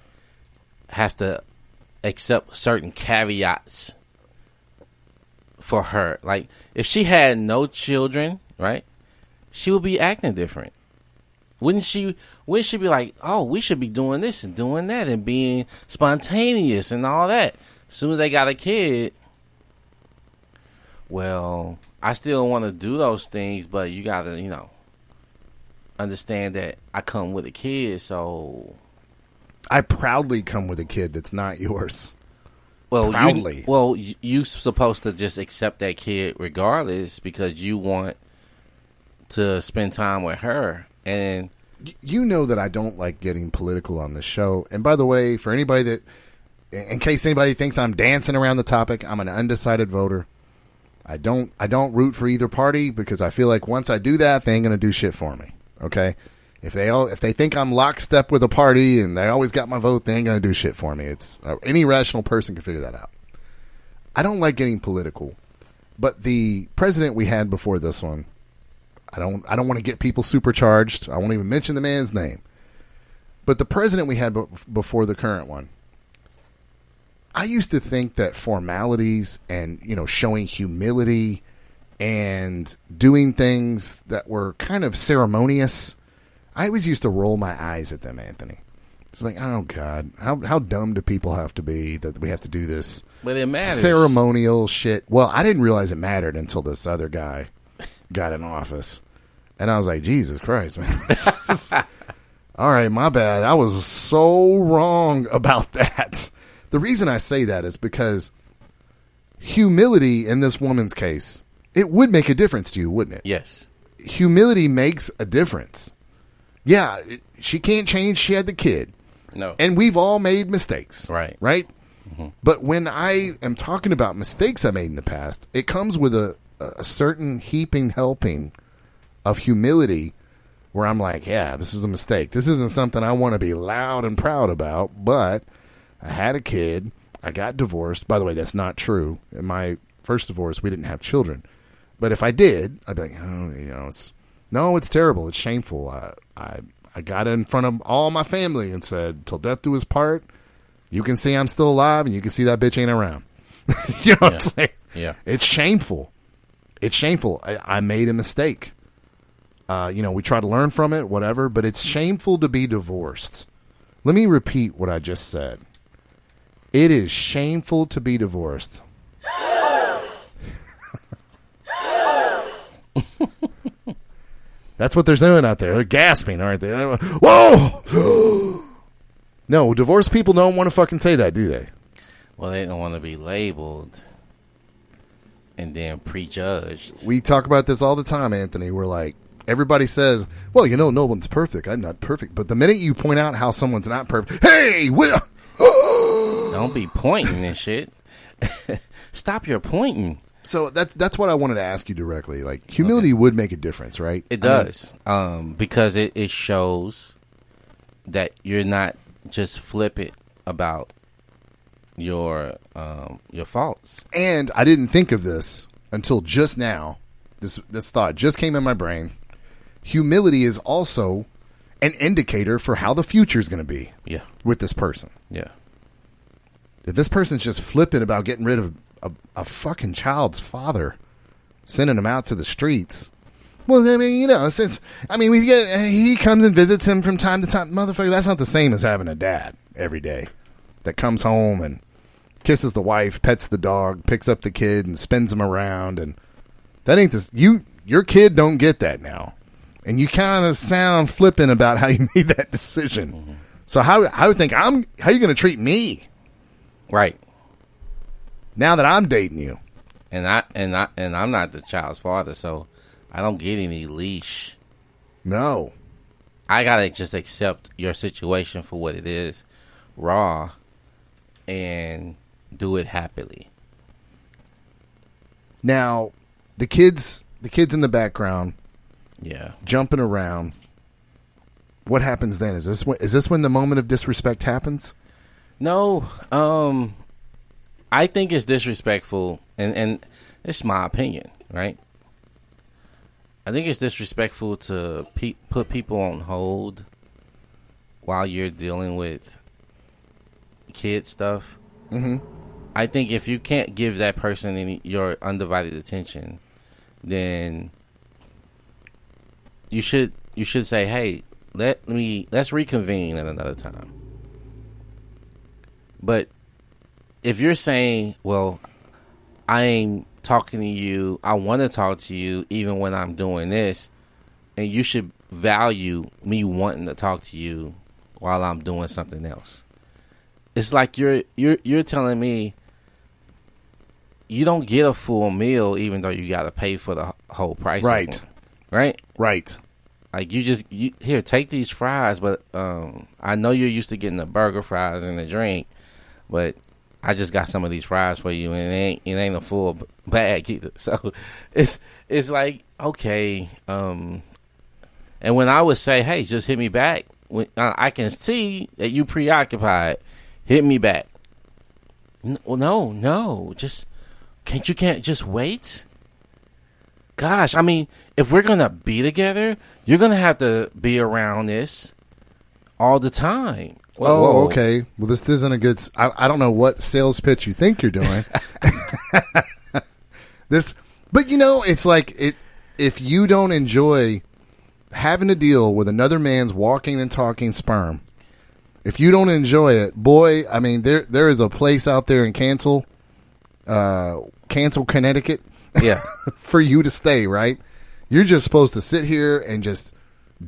has to accept certain caveats for her. Like, if she had no children, right, she would be acting different. Wouldn't she, wouldn't she be like, oh, we should be doing this and doing that and being spontaneous and all that. As soon as they got a kid, well, I still want to do those things, but you got to, you know, understand that I come with a kid, so... I proudly come with a kid that's not yours. Well, proudly. You, well, you're supposed to just accept that kid regardless because you want to spend time with her. And you know that I don't like getting political on this show. And by the way, for anybody that, in case anybody thinks I'm dancing around the topic, I'm an undecided voter. I don't, I don't root for either party because I feel like once I do that, they ain't gonna do shit for me. Okay. If they all, if they think I'm lockstep with a party and they always got my vote, they ain't going to do shit for me. It's uh, any rational person can figure that out. I don't like getting political, but the president we had before this one, I don't I don't want to get people supercharged. I won't even mention the man's name. But the president we had b- before the current one, I used to think that formalities and, you know, showing humility and doing things that were kind of ceremonious. I always used to roll my eyes at them, Anthony. It's like, oh, God, how how dumb do people have to be that we have to do this well, it matters. ceremonial shit? Well, I didn't realize it mattered until this other guy got in office. And I was like, Jesus Christ, man. All right, my bad. I was so wrong about that. The reason I say that is because humility in this woman's case, it would make a difference to you, wouldn't it? Yes. Humility makes a difference. Yeah, it, she can't change. She had the kid. No. And we've all made mistakes. Right. Right? Mm-hmm. But when I am talking about mistakes I made in the past, it comes with a, a certain heaping helping of humility where I'm like, yeah, this is a mistake. This isn't something I want to be loud and proud about, but I had a kid. I got divorced. By the way, that's not true. In my first divorce, we didn't have children. But if I did, I'd be like, oh, you know, it's no, it's terrible. It's shameful. I, I, I got in front of all my family and said, till death do us part, you can see I'm still alive and you can see that bitch ain't around. You know what yeah. I'm saying? Yeah. It's shameful. It's shameful. I, I made a mistake. Uh, you know, we try to learn from it, whatever, but it's shameful to be divorced. Let me repeat what I just said. It is shameful to be divorced. That's what they're doing out there. They're gasping, aren't they? Whoa! No, divorced people don't want to fucking say that, do they? Well, they don't want to be labeled and then prejudged. We talk about this all the time, Anthony. We're like, everybody says, well, you know, no one's perfect. I'm not perfect. But the minute you point out how someone's not perfect, hey! Don't be pointing and shit. Stop your pointing. So that's that's what I wanted to ask you directly. Like, humility okay. would make a difference, right? It does, I mean, um, because it, it shows that you're not just flippant about your um, your faults. And I didn't think of this until just now. This this thought just came in my brain. Humility is also an indicator for how the future is going to be. Yeah. With this person. Yeah. If this person's just flippant about getting rid of A, a fucking child's father, sending him out to the streets. Well, I mean, you know, since I mean, we get he comes and visits him from time to time. Motherfucker, that's not the same as having a dad every day that comes home and kisses the wife, pets the dog, picks up the kid, and spins him around. And that ain't this. You, your kid don't get that now, and you kind of sound flippant about how you made that decision. Mm-hmm. So how I would think I'm how you going to treat me, right? Now that I'm dating you, and I and I and I'm not the child's father, so I don't get any leash. No, I gotta just accept your situation for what it is, raw, and do it happily. Now, the kids, the kids in the background, yeah, jumping around. What happens then? Is this when, is this when the moment of disrespect happens? No, um. I think it's disrespectful, and, and it's my opinion, right? I think it's disrespectful to pe- put people on hold while you're dealing with kid stuff. Mm-hmm. I think if you can't give that person any, your undivided attention, then you should you should say, "Hey, let me let's reconvene at another time." But if you're saying, well, I ain't talking to you, I want to talk to you even when I'm doing this, and you should value me wanting to talk to you while I'm doing something else. It's like you're you're you're telling me you don't get a full meal even though you got to pay for the whole price. Right. Of right? Right. Like, you just, you, here, take these fries, but um, I know you're used to getting the burger fries and the drink, but I just got some of these fries for you, and it ain't, it ain't a full bag either. So it's it's like, okay. Um, and when I would say, hey, just hit me back, when uh, I can see that you preoccupied, hit me back. No, no, no. Just, can't you can't just wait? Gosh, I mean, if we're going to be together, you're going to have to be around this all the time. Whoa. Oh, okay. Well, this isn't a good... I, I don't know what sales pitch you think you're doing. This But, you know, it's like it. If you don't enjoy having to deal with another man's walking and talking sperm, if you don't enjoy it, boy, I mean, there there is a place out there in Cancel, uh, Cancel, Connecticut, yeah, for you to stay, right? You're just supposed to sit here and just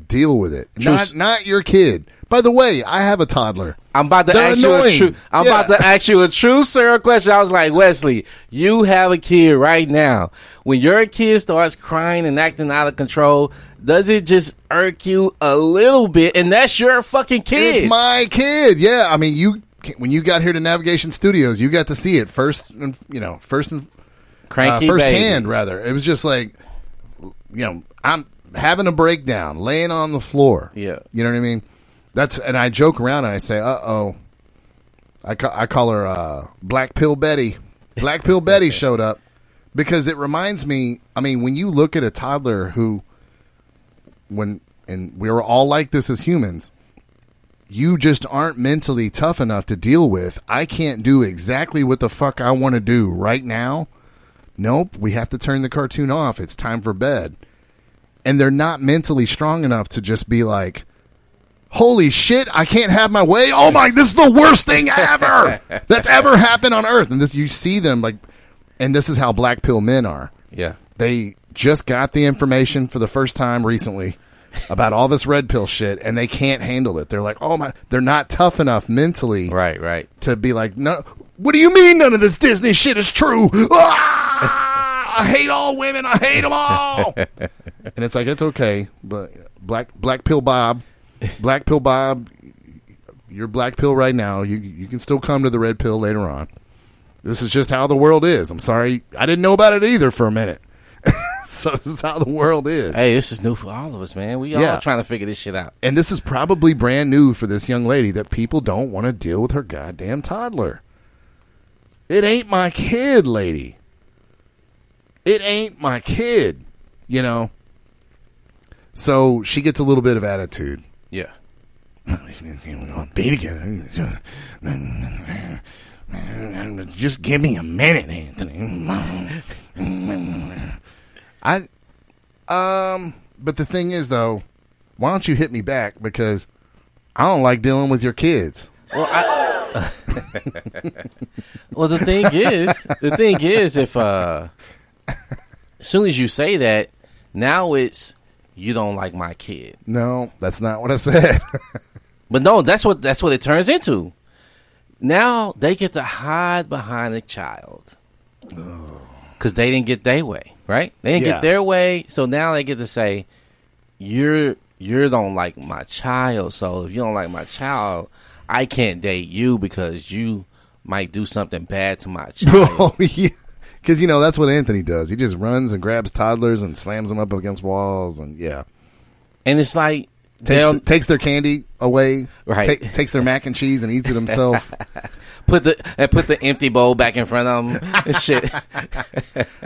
deal with it. Just, not not your kid. By the way, I have a toddler. I'm about to They're ask annoying. you a true. I'm yeah. about to ask you a true Sarah question. I was like, Wesley, you have a kid right now. When your kid starts crying and acting out of control, does it just irk you a little bit? And that's your fucking kid. It's my kid. Yeah, I mean, you when you got here to Navigation Studios, you got to see it first. And you know, first and cranky uh, firsthand, rather. It was just like, you know, I'm having a breakdown, laying on the floor. Yeah, you know what I mean. That's and I joke around and I say, uh oh, I ca- I call her uh, Black Pill Betty. Black Pill Betty showed up because it reminds me. I mean, when you look at a toddler who, when and we were all like this as humans, you just aren't mentally tough enough to deal with. I can't do exactly what the fuck I want to do right now. Nope, we have to turn the cartoon off. It's time for bed, and they're not mentally strong enough to just be like, holy shit, I can't have my way. Oh my, this is the worst thing ever that's ever happened on earth. And this, you see them like, and this is how black pill men are. Yeah. They just got the information for the first time recently about all this red pill shit and they can't handle it. They're like, oh my, they're not tough enough mentally. Right, right. To be like, no, what do you mean none of this Disney shit is true? Ah, I hate all women. I hate them all. And it's like, it's okay. But black, black pill Bob. Black Pill Bob, you're Black Pill right now. You you can still come to the Red Pill later on. This is just how the world is. I'm sorry. I didn't know about it either for a minute. So this is how the world is. Hey, this is new for all of us, man. We yeah. all trying to figure this shit out. And this is probably brand new for this young lady that people don't want to deal with her goddamn toddler. It ain't my kid, lady. It ain't my kid, you know. So she gets a little bit of attitude. Yeah. Be together. Just give me a minute, Anthony. I, um, but the thing is, though, why don't you hit me back? Because I don't like dealing with your kids. Well, I, well, the thing is, the thing is, if uh, as soon as you say that, now it's, you don't like my kid. No, that's not what I said. But no, that's what that's what it turns into. Now they get to hide behind a child because they didn't get their way, right? They didn't yeah. get their way, so now they get to say, "You're you don't like my child." So if you don't like my child, I can't date you because you might do something bad to my child. Oh yeah. Because, you know, that's what Anthony does. He just runs and grabs toddlers and slams them up against walls. And, yeah. And it's like... Takes, the, takes their candy away. Right. Ta- takes their mac and cheese and eats it himself. put the and put the empty bowl back in front of them. And shit.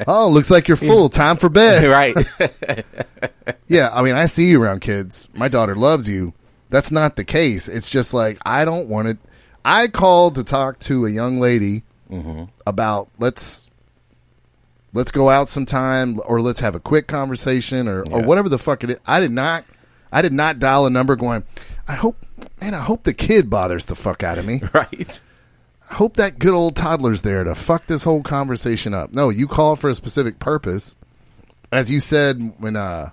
Oh, looks like you're full. Time for bed. Right. Yeah, I mean, I see you around kids. My daughter loves you. That's not the case. It's just like, I don't want to... I called to talk to a young lady mm-hmm. about, let's... Let's go out sometime, or let's have a quick conversation, or, yeah. or whatever the fuck it is. I did not, I did not dial a number going, I hope, man, I hope the kid bothers the fuck out of me. Right. I hope that good old toddler's there to fuck this whole conversation up. No, you called for a specific purpose, as you said when uh,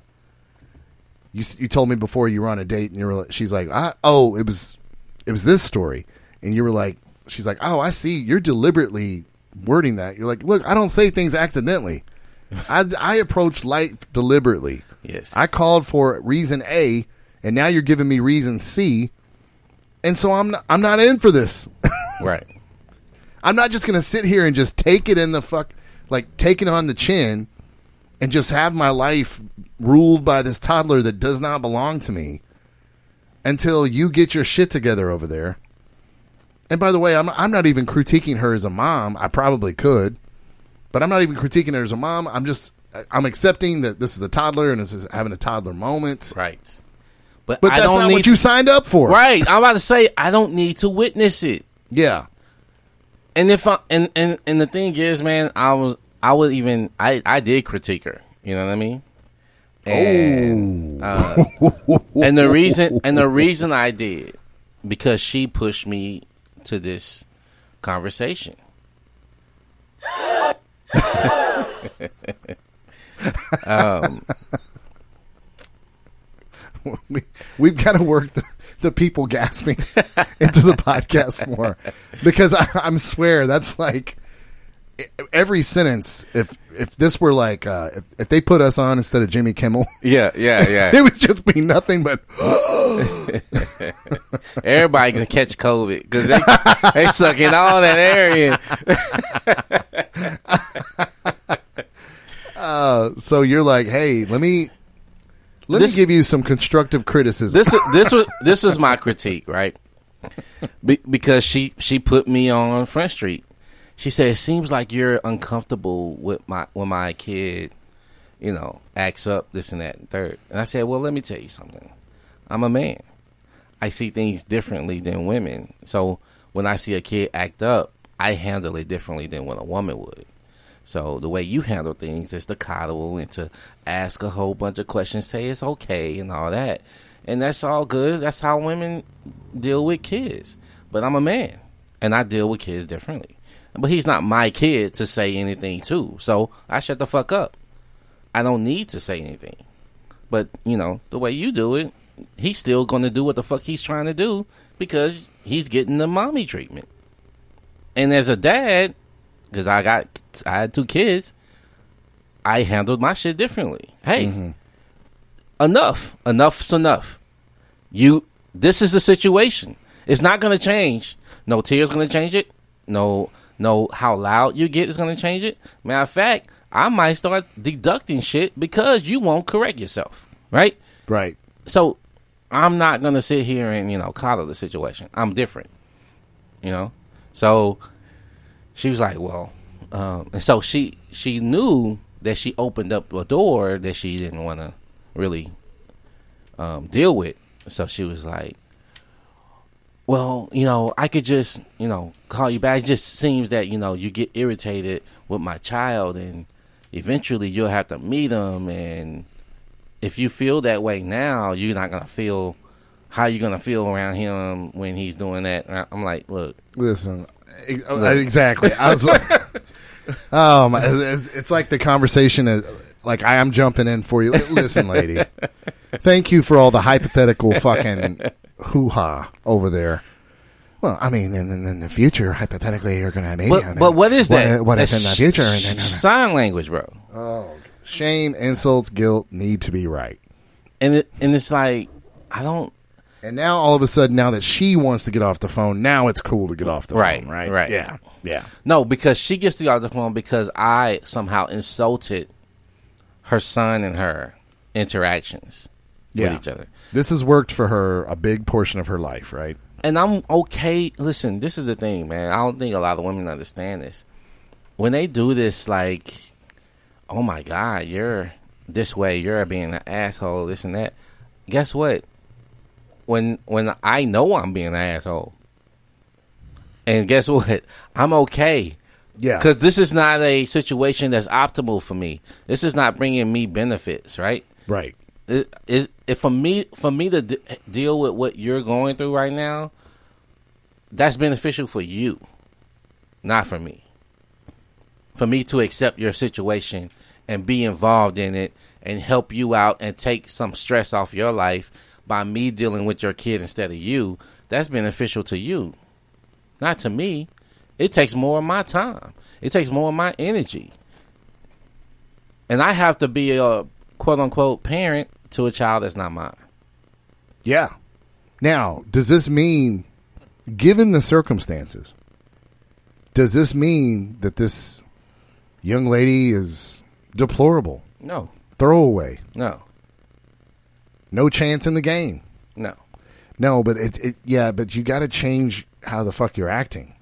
you you told me before you were on a date, and you were. She's like, I, oh, it was, it was this story, and you were like, she's like, oh, I see, you're deliberately wording that. You're like, look, I don't say things accidentally. I, I approach life deliberately. Yes. I called for reason A, and now you're giving me reason C, and so I'm not, I'm not in for this. Right. I'm not just going to sit here and just take it in the fuck, like take it on the chin, and just have my life ruled by this toddler that does not belong to me until you get your shit together over there. And by the way, I'm I'm not even critiquing her as a mom. I probably could, but I'm not even critiquing her as a mom. I'm just I'm accepting that this is a toddler and this is having a toddler moment, right? But, but I that's don't not need what you to, signed up for, right? I'm about to say I don't need to witness it. Yeah. And if I and, and, and the thing is, man, I was I would even I, I did critique her. You know what I mean? And uh, and the reason and the reason I did, because she pushed me to this conversation. um, we, we've got to work the, the people gasping into the podcast more, because I, I'm swear that's like every sentence. If if this were like uh, if, if they put us on instead of Jimmy Kimmel, yeah, yeah, yeah, it would just be nothing but. Everybody gonna catch COVID because they they sucking all that air in. uh, so you're like, hey, let me let this, me give you some constructive criticism. This this was this is my critique, right? Be, because she she put me on Front Street. She said, "It seems like you're uncomfortable with my when my kid, you know, acts up, this and that and third." And I said, "Well, let me tell you something. I'm a man. I see things differently than women. So when I see a kid act up, I handle it differently than what a woman would. So the way you handle things is to coddle and to ask a whole bunch of questions, say it's okay and all that. And that's all good. That's how women deal with kids. But I'm a man, and I deal with kids differently. But he's not my kid to say anything to. So I shut the fuck up. I don't need to say anything. But, you know, the way you do it, he's still going to do what the fuck he's trying to do because he's getting the mommy treatment. And as a dad, because I got, I had two kids, I handled my shit differently. Hey, mm-hmm. enough, enough's enough. You, this is the situation. It's not going to change. No tears going to change it. No, no, how loud you get is going to change it. Matter of fact, I might start deducting shit because you won't correct yourself. Right? Right. So, I'm not going to sit here and, you know, coddle the situation. I'm different, you know? So, she was like, well, um, and so she, she knew that she opened up a door that she didn't want to really um, deal with. So, she was like, well, you know, I could just, you know, call you back. It just seems that, you know, you get irritated with my child and eventually you'll have to meet him, and if you feel that way now, you're not going to feel how you're going to feel around him when he's doing that. I'm like, look. Listen, ex- look. Exactly. I was like, oh, my. It's like the conversation is like, I am jumping in for you. Listen, lady, thank you for all the hypothetical fucking hoo-ha over there. Well, I mean, in, in, in the future, hypothetically, you're going to meet him. But what is that? What, what if in the future? Sh- and then, sign language, bro. Oh, shame, insults, guilt need to be right. And it, and it's like, I don't. And now all of a sudden, now that she wants to get off the phone, now it's cool to get off the right, phone, right? Right. Yeah. Yeah. No, because she gets to get off the phone because I somehow insulted her son and her interactions yeah. with each other. This has worked for her a big portion of her life, right? And I'm okay. Listen, this is the thing, man. I don't think a lot of women understand this. When they do this, like, oh my God, you're this way, you're being an asshole, this and that. Guess what? When when I know I'm being an asshole, and guess what? I'm okay. Yeah. Because this is not a situation that's optimal for me. This is not bringing me benefits, right? Right. It, it, it, for me for me to d- deal with what you're going through right now, that's beneficial for you, not for me. For me to accept your situation and be involved in it and help you out and take some stress off your life by me dealing with your kid instead of you, that's beneficial to you, not to me. It takes more of my time. It takes more of my energy. And I have to be a quote-unquote parent to a child that's not mine. Yeah. Now, does this mean, given the circumstances, does this mean that this young lady is deplorable? No. Throwaway? No. No chance in the game? No. No, but it, it yeah, but you got to change how the fuck you're acting.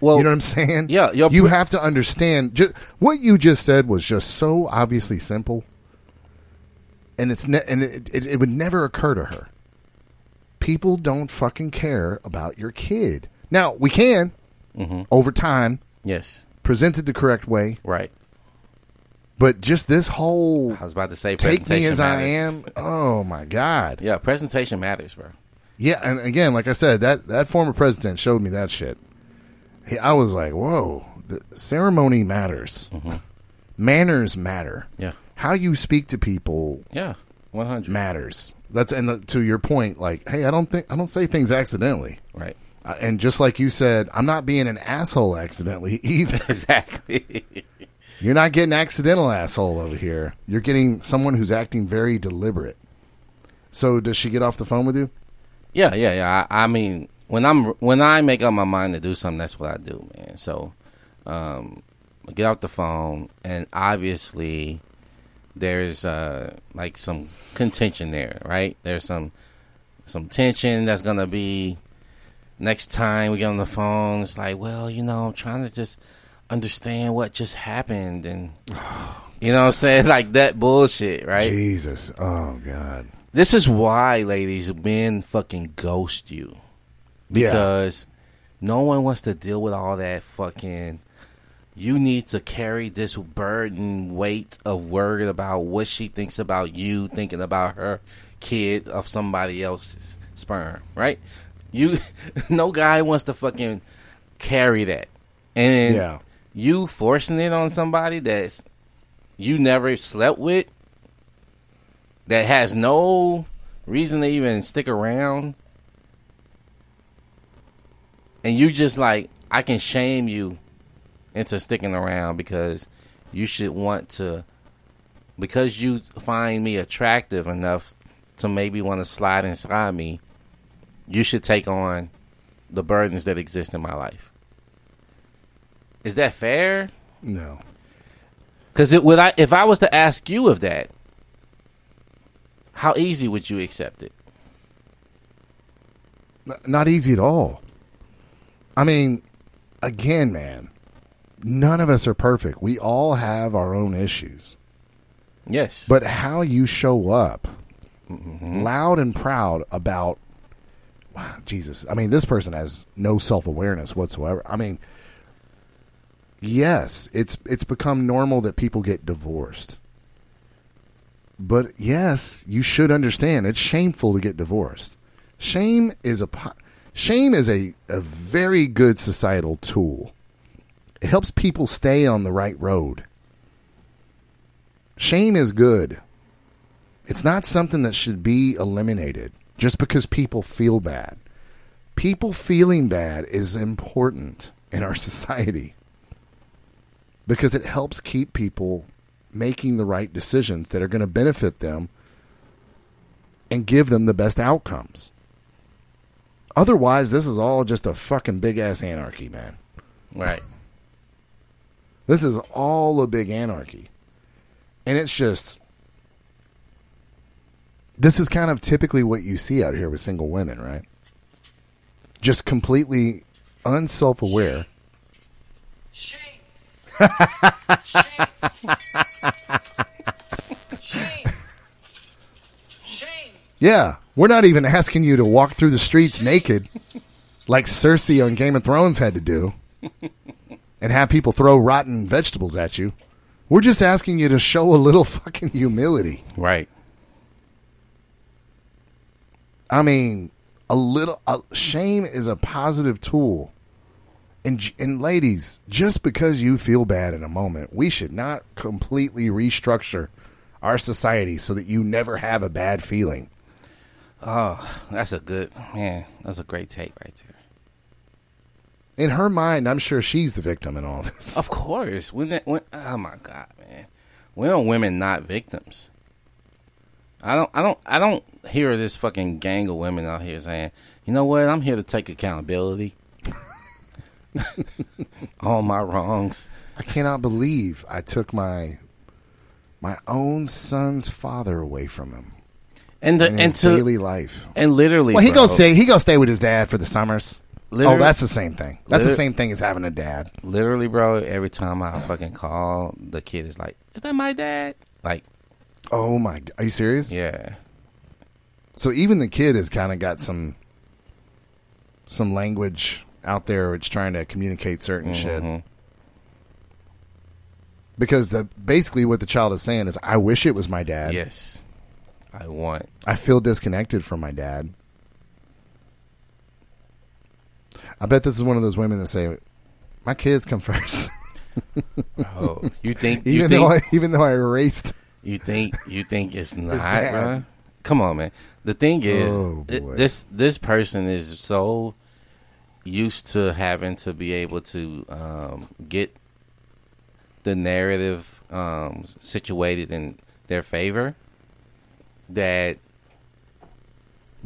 Well, you know what I'm saying? Yeah. You pr- have to understand. Just, what you just said was just so obviously simple. And it's ne- and it, it, it would never occur to her. People don't fucking care about your kid. Now, we can mm-hmm. over time. Yes. presented the correct way. Right. But just this whole I was about to say take me as matters. I am. Oh, my God. Yeah, presentation matters, bro. Yeah, and again, like I said, that, that former president showed me that shit. He, I was like, whoa, the ceremony matters. Mm-hmm. Manners matter. Yeah. How you speak to people yeah, one hundred matters. That's and the, to your point, like, hey, I don't think I don't say things accidentally. Right. Uh, and just like you said, I'm not being an asshole accidentally either. Exactly. You're not getting accidental asshole over here. You're getting someone who's acting very deliberate. So does she get off the phone with you? Yeah, yeah, yeah. I, I mean, when I'm when I make up my mind to do something, that's what I do, man. So, um, I get off the phone, and obviously, there's uh like some contention there, right? There's some some tension that's gonna be next time we get on the phone. It's like, well, you know, I'm trying to just understand what just happened, and you know what I'm saying, like that bullshit, right? Jesus, oh God. This is why, ladies, men fucking ghost you. Because yeah. no one wants to deal with all that fucking, you need to carry this burden, weight of worry about what she thinks about you, thinking about her kid of somebody else's sperm, right? You, no guy wants to fucking carry that. And yeah. you forcing it on somebody that's you never slept with, that has no reason to even stick around. And you just like, I can shame you into sticking around because you should want to, because you find me attractive enough to maybe want to slide inside me, you should take on the burdens that exist in my life. Is that fair? No. Because it would I, if I was to ask you of that, how easy would you accept it? Not easy at all. I mean, again, man, none of us are perfect. We all have our own issues. Yes. But how you show up mm-hmm. loud and proud about, wow, Jesus. I mean, this person has no self-awareness whatsoever. I mean, yes, it's it's become normal that people get divorced. But yes, you should understand it's shameful to get divorced. Shame is a shame is a, a very good societal tool. It helps people stay on the right road. Shame is good. It's not something that should be eliminated just because people feel bad. People feeling bad is important in our society because it helps keep people making the right decisions that are going to benefit them and give them the best outcomes. Otherwise, this is all just a fucking big-ass anarchy, man. Right. This is all a big anarchy. And it's just, this is kind of typically what you see out here with single women, right? Just completely unself-aware. Shame. Shame. Shame. Shame. Shame. Yeah, we're not even asking you to walk through the streets Shame. naked like Cersei on Game of Thrones had to do and have people throw rotten vegetables at you. We're just asking you to show a little fucking humility. Right. I mean, a little uh, shame is a positive tool. And, and ladies, just because you feel bad in a moment, we should not completely restructure our society so that you never have a bad feeling. Oh, that's a good, man, that's a great take right there. In her mind, I'm sure she's the victim in all this. Of course. When that, when, oh, my God, man. When are women not victims? I don't, I don't, I don't hear this fucking gang of women out here saying, you know what, I'm here to take accountability. All my wrongs. I cannot believe I took my my own son's father away from him. And the, in his and to, daily life. And literally, well, he bro, gonna stay. He gonna stay with his dad for the summers. Oh, that's the same thing. That's the same thing as having a dad. Literally, bro. Every time I fucking call, the kid is like, "Is that my dad?" Like, oh my, are you serious? Yeah. So even the kid has kind of got some some language out there, it's trying to communicate certain mm-hmm. shit. Because the, basically what the child is saying is, I wish it was my dad. Yes. I want. I feel disconnected from my dad. I bet this is one of those women that say, my kids come first. Oh, you think you even think, though I, even though I erased, you think you think it's not, bro? Come on, man. The thing is, oh, th- this this person is so used to having to be able to um, get the narrative um, situated in their favor that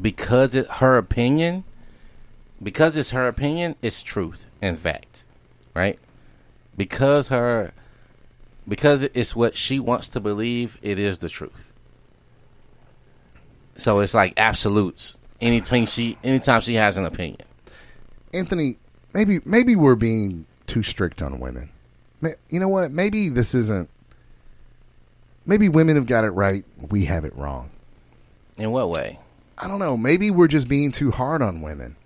because it her opinion, because it's her opinion, it's truth and fact, right? Because her, because it's what she wants to believe, it is the truth. So it's like absolutes. Anything she, anytime she has an opinion. Anthony, maybe maybe we're being too strict on women. You know what? Maybe this isn't. Maybe women have got it right. We have it wrong. In what way? I don't know. Maybe we're just being too hard on women.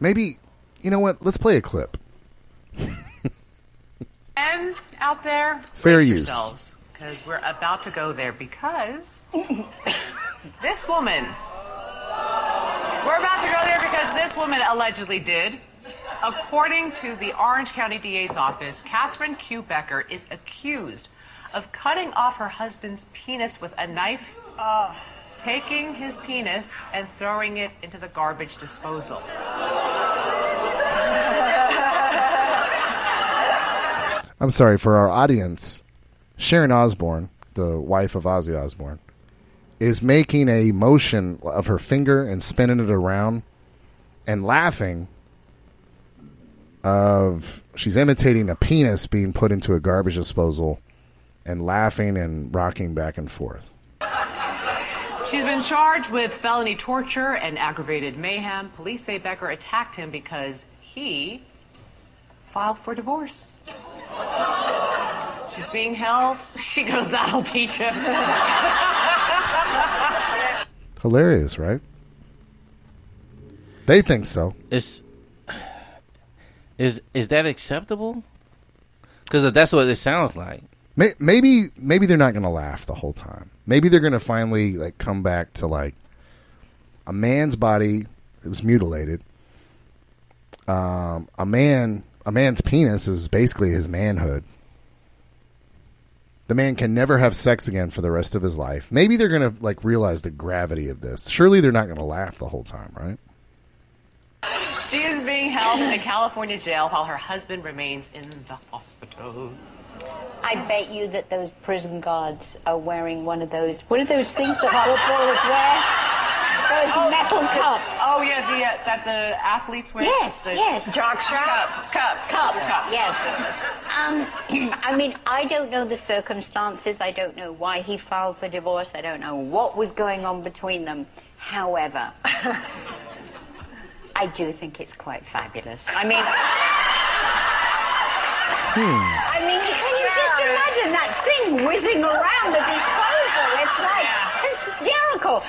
Maybe, you know what? Let's play a clip. Men out there, fair use yourselves, because we're about to go there, because this woman, we're about to go there because this woman allegedly did. According to the Orange County D A's office, Catherine Q. Becker is accused of cutting off her husband's penis with a knife, uh, taking his penis and throwing it into the garbage disposal. I'm sorry, for our audience, Sharon Osbourne, the wife of Ozzy Osbourne, is making a motion of her finger and spinning it around and laughing of, she's imitating a penis being put into a garbage disposal and laughing and rocking back and forth. She's been charged with felony torture and aggravated mayhem. Police say Becker attacked him because he filed for divorce. She's being held. She goes, that'll teach him. Hilarious, right? They think so. Is is is that acceptable? Because that's what it sounds like. Maybe maybe they're not going to laugh the whole time. Maybe they're going to finally like come back to like a man's body that was mutilated. Um, a man. A man's penis is basically his manhood. The man can never have sex again for the rest of his life. Maybe they're going to like realize the gravity of this. Surely they're not going to laugh the whole time, right? She is being held in a California jail while her husband remains in the hospital. I bet you that those prison guards are wearing one of those. What are those things that Oprah would wear? Those oh, metal cups. Oh, yeah, the, uh, that the athletes wear? Yes, the yes. Jockstrap? Cups, cups. Cups, cups. Yes. um, I mean, I don't know the circumstances. I don't know why he filed for divorce. I don't know what was going on between them. However, I do think it's quite fabulous. I mean... Hmm. I mean, can you just imagine that thing whizzing around the disposal? It's like hysterical.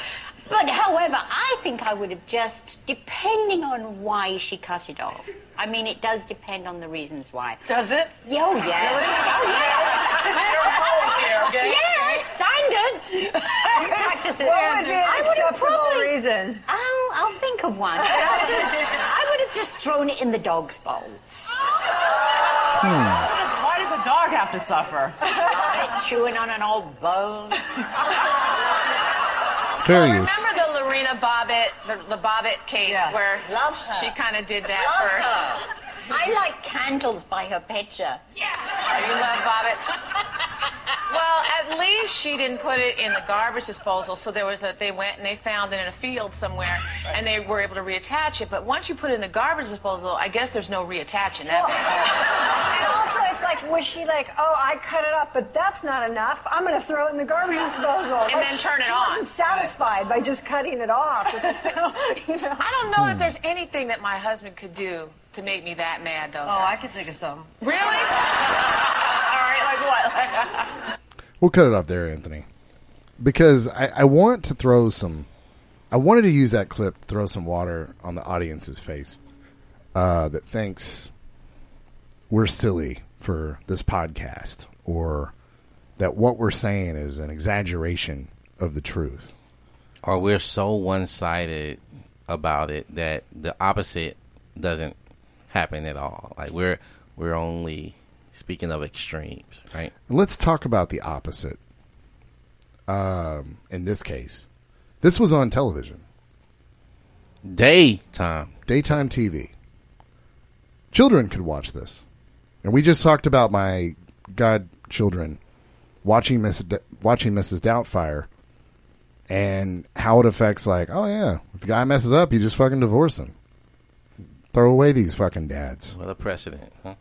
But, however, I think I would have just, depending on why she cut it off. I mean, it does depend on the reasons why. Does it? Yeah, oh, yeah. Really? Oh, yeah. There are holes here, okay? Yeah, standards. Practice it. What would be an acceptable reason? I'll, I'll think of one. I'll just, I would have just thrown it in the dog's bowl. Hmm. Why does the dog have to suffer? Chewing on an old bone. Fair well, use. Remember the Lorena Bobbitt, the, the Bobbitt case, yeah. where Love her. She kind of did that Love first. Her. I like candles by her picture. Yeah. You love Bobbitt? Well, at least she didn't put it in the garbage disposal. So there was a, they went and they found it in a field somewhere, and they were able to reattach it. But once you put it in the garbage disposal, I guess there's no reattaching that thing. And also, it's like, was she like, oh, I cut it up, but that's not enough. I'm going to throw it in the garbage disposal. And like, then turn it she on. She wasn't satisfied by just cutting it off. So, you know. I don't know hmm. if there's anything that my husband could do to make me that mad, though. Oh, now. I can think of something. Really? All right, like what? We'll cut it off there, Anthony. Because I, I want to throw some... I wanted to use that clip to throw some water on the audience's face uh, that thinks we're silly for this podcast, or that what we're saying is an exaggeration of the truth. Or we're so one-sided about it that the opposite doesn't happen at all. Like we're we're only speaking of extremes, right? Let's talk about the opposite. Um, in this case, this was on television. Daytime. Daytime T V. Children could watch this. And we just talked about my godchildren watching Missus D- watching Missus Doubtfire and how it affects, like, oh, yeah, if a guy messes up, you just fucking divorce him. Throw away these fucking dads. What a precedent, huh?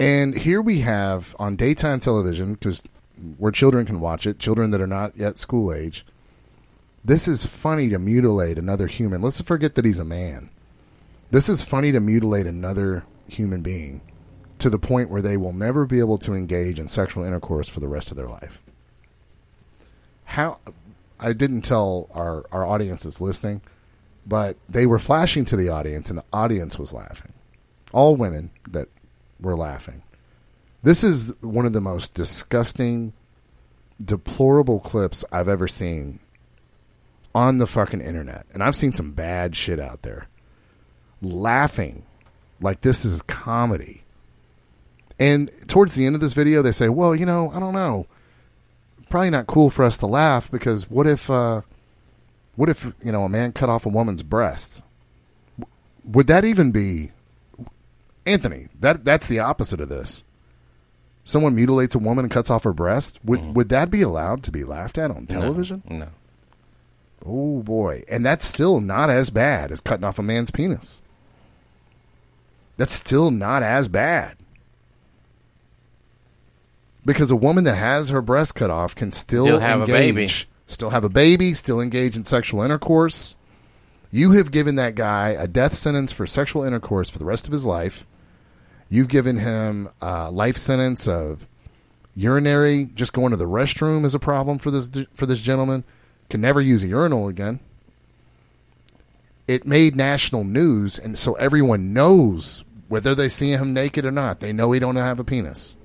And here we have on daytime television, because where children can watch it, children that are not yet school age, this is funny to mutilate another human. Let's forget that he's a man. This is funny to mutilate another human being to the point where they will never be able to engage in sexual intercourse for the rest of their life. How, I didn't tell our, our audience that's listening, but they were flashing to the audience, and the audience was laughing. All women that were laughing. This is one of the most disgusting, deplorable clips I've ever seen on the fucking internet. And I've seen some bad shit out there. Laughing like this is comedy. And towards the end of this video, they say, well, you know, I don't know. Probably not cool for us to laugh because what if, uh, what if, you know, a man cut off a woman's breasts? Would that even be, Anthony? That that's the opposite of this. Someone mutilates a woman and cuts off her breast. Would mm-hmm. would that be allowed to be laughed at on television? No. no. Oh boy, and that's still not as bad as cutting off a man's penis. That's still not as bad. Because a woman that has her breast cut off can still, still have engage, a baby. Still have a baby, still engage in sexual intercourse. You have given that guy a death sentence for sexual intercourse for the rest of his life. You've given him a life sentence of urinary. Just going to the restroom is a problem for this for this gentleman. Can never use a urinal again. It made national news, and so everyone knows whether they see him naked or not. They know he don't have a penis.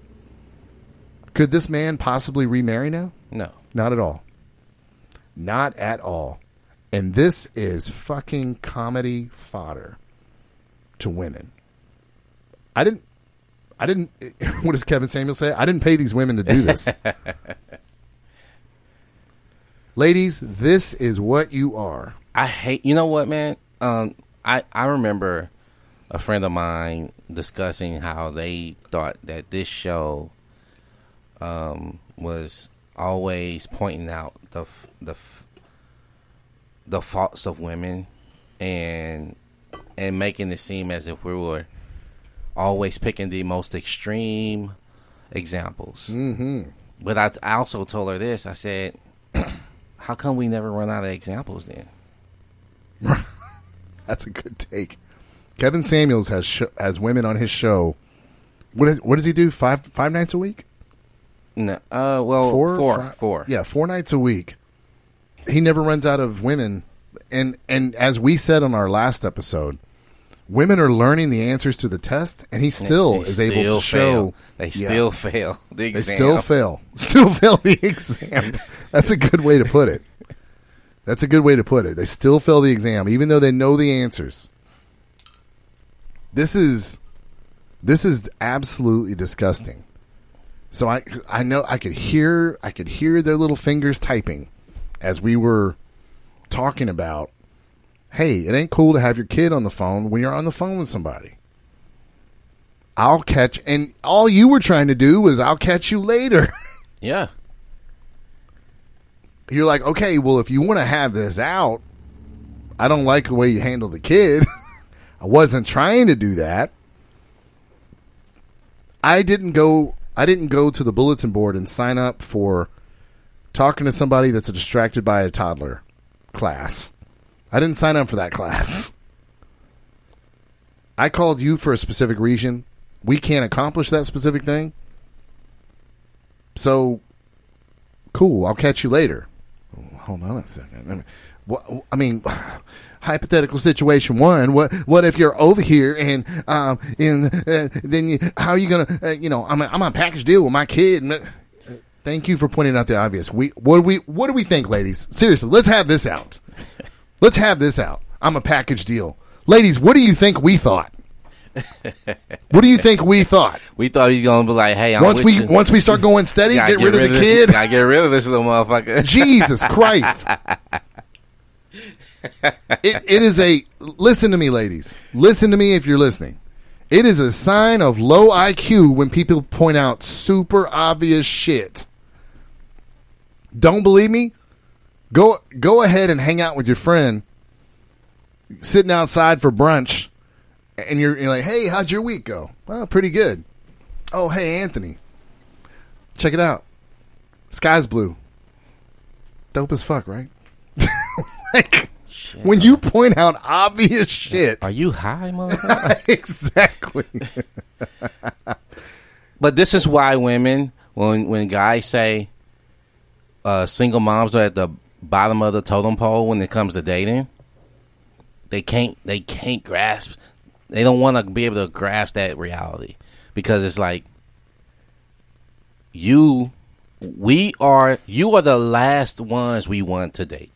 Could this man possibly remarry now? No. Not at all. Not at all. And this is fucking comedy fodder to women. I didn't, I didn't, what does Kevin Samuels say? I didn't pay these women to do this. Ladies, this is what you are. I hate, you know what, man? Um, I, I remember a friend of mine discussing how they thought that this show um, was always pointing out the the the faults of women and and making it seem as if we were always picking the most extreme examples. Mm-hmm. But I, I also told her this. I said, how come we never run out of examples then? That's a good take. Kevin Samuels has sh- has women on his show. What, is, what does he do? Five five nights a week? No, uh, well, four, four, five, four. Yeah, four nights a week. He never runs out of women, and and as we said on our last episode, women are learning the answers to the test, and he still they is still able to show. Fail. They still yeah, fail the exam. They still fail. Still fail the exam. That's a good way to put it. That's a good way to put it. They still fail the exam, even though they know the answers. This is this is absolutely disgusting. So I I know I could hear I could hear their little fingers typing as we were talking about, hey, it ain't cool to have your kid on the phone when you're on the phone with somebody. I'll catch, and all you were trying to do was I'll catch you later. Yeah. You're like, okay, well, if you want to have this out, I don't like the way you handle the kid. I wasn't trying to do that. I didn't go I didn't go to the bulletin board and sign up for talking to somebody that's distracted by a toddler class. I didn't sign up for that class. I called you for a specific reason. We can't accomplish that specific thing. So, cool, I'll catch you later. Hold on a second. I mean, hypothetical situation one. What what if you're over here and um and uh, then you, how are you gonna uh, you know I'm a, I'm on a package deal with my kid. And, uh, thank you for pointing out the obvious. We what do we what do we think, ladies? Seriously, let's have this out. Let's have this out. I'm a package deal, ladies. What do you think we thought? What do you think we thought? We thought he's gonna be like, "Hey, I'm once with we you. once we start going steady, get rid, get rid of the this, kid. Gotta get rid of this little motherfucker." Jesus Christ! It, it is a listen to me, ladies. Listen to me if you're listening. It is a sign of low I Q when people point out super obvious shit. Don't believe me? Go go ahead and hang out with your friend, sitting outside for brunch. And you're, you're like, hey, how'd your week go? Well, pretty good. Oh, hey, Anthony. Check it out. Sky's blue. Dope as fuck, right? Like, shit. When you point out obvious shit. Are you high, motherfucker? Exactly. But this is why women, when when guys say uh, single moms are at the bottom of the totem pole when it comes to dating, they can't they can't grasp. They don't want to be able to grasp that reality because it's like you, we are, you are the last ones we want to date.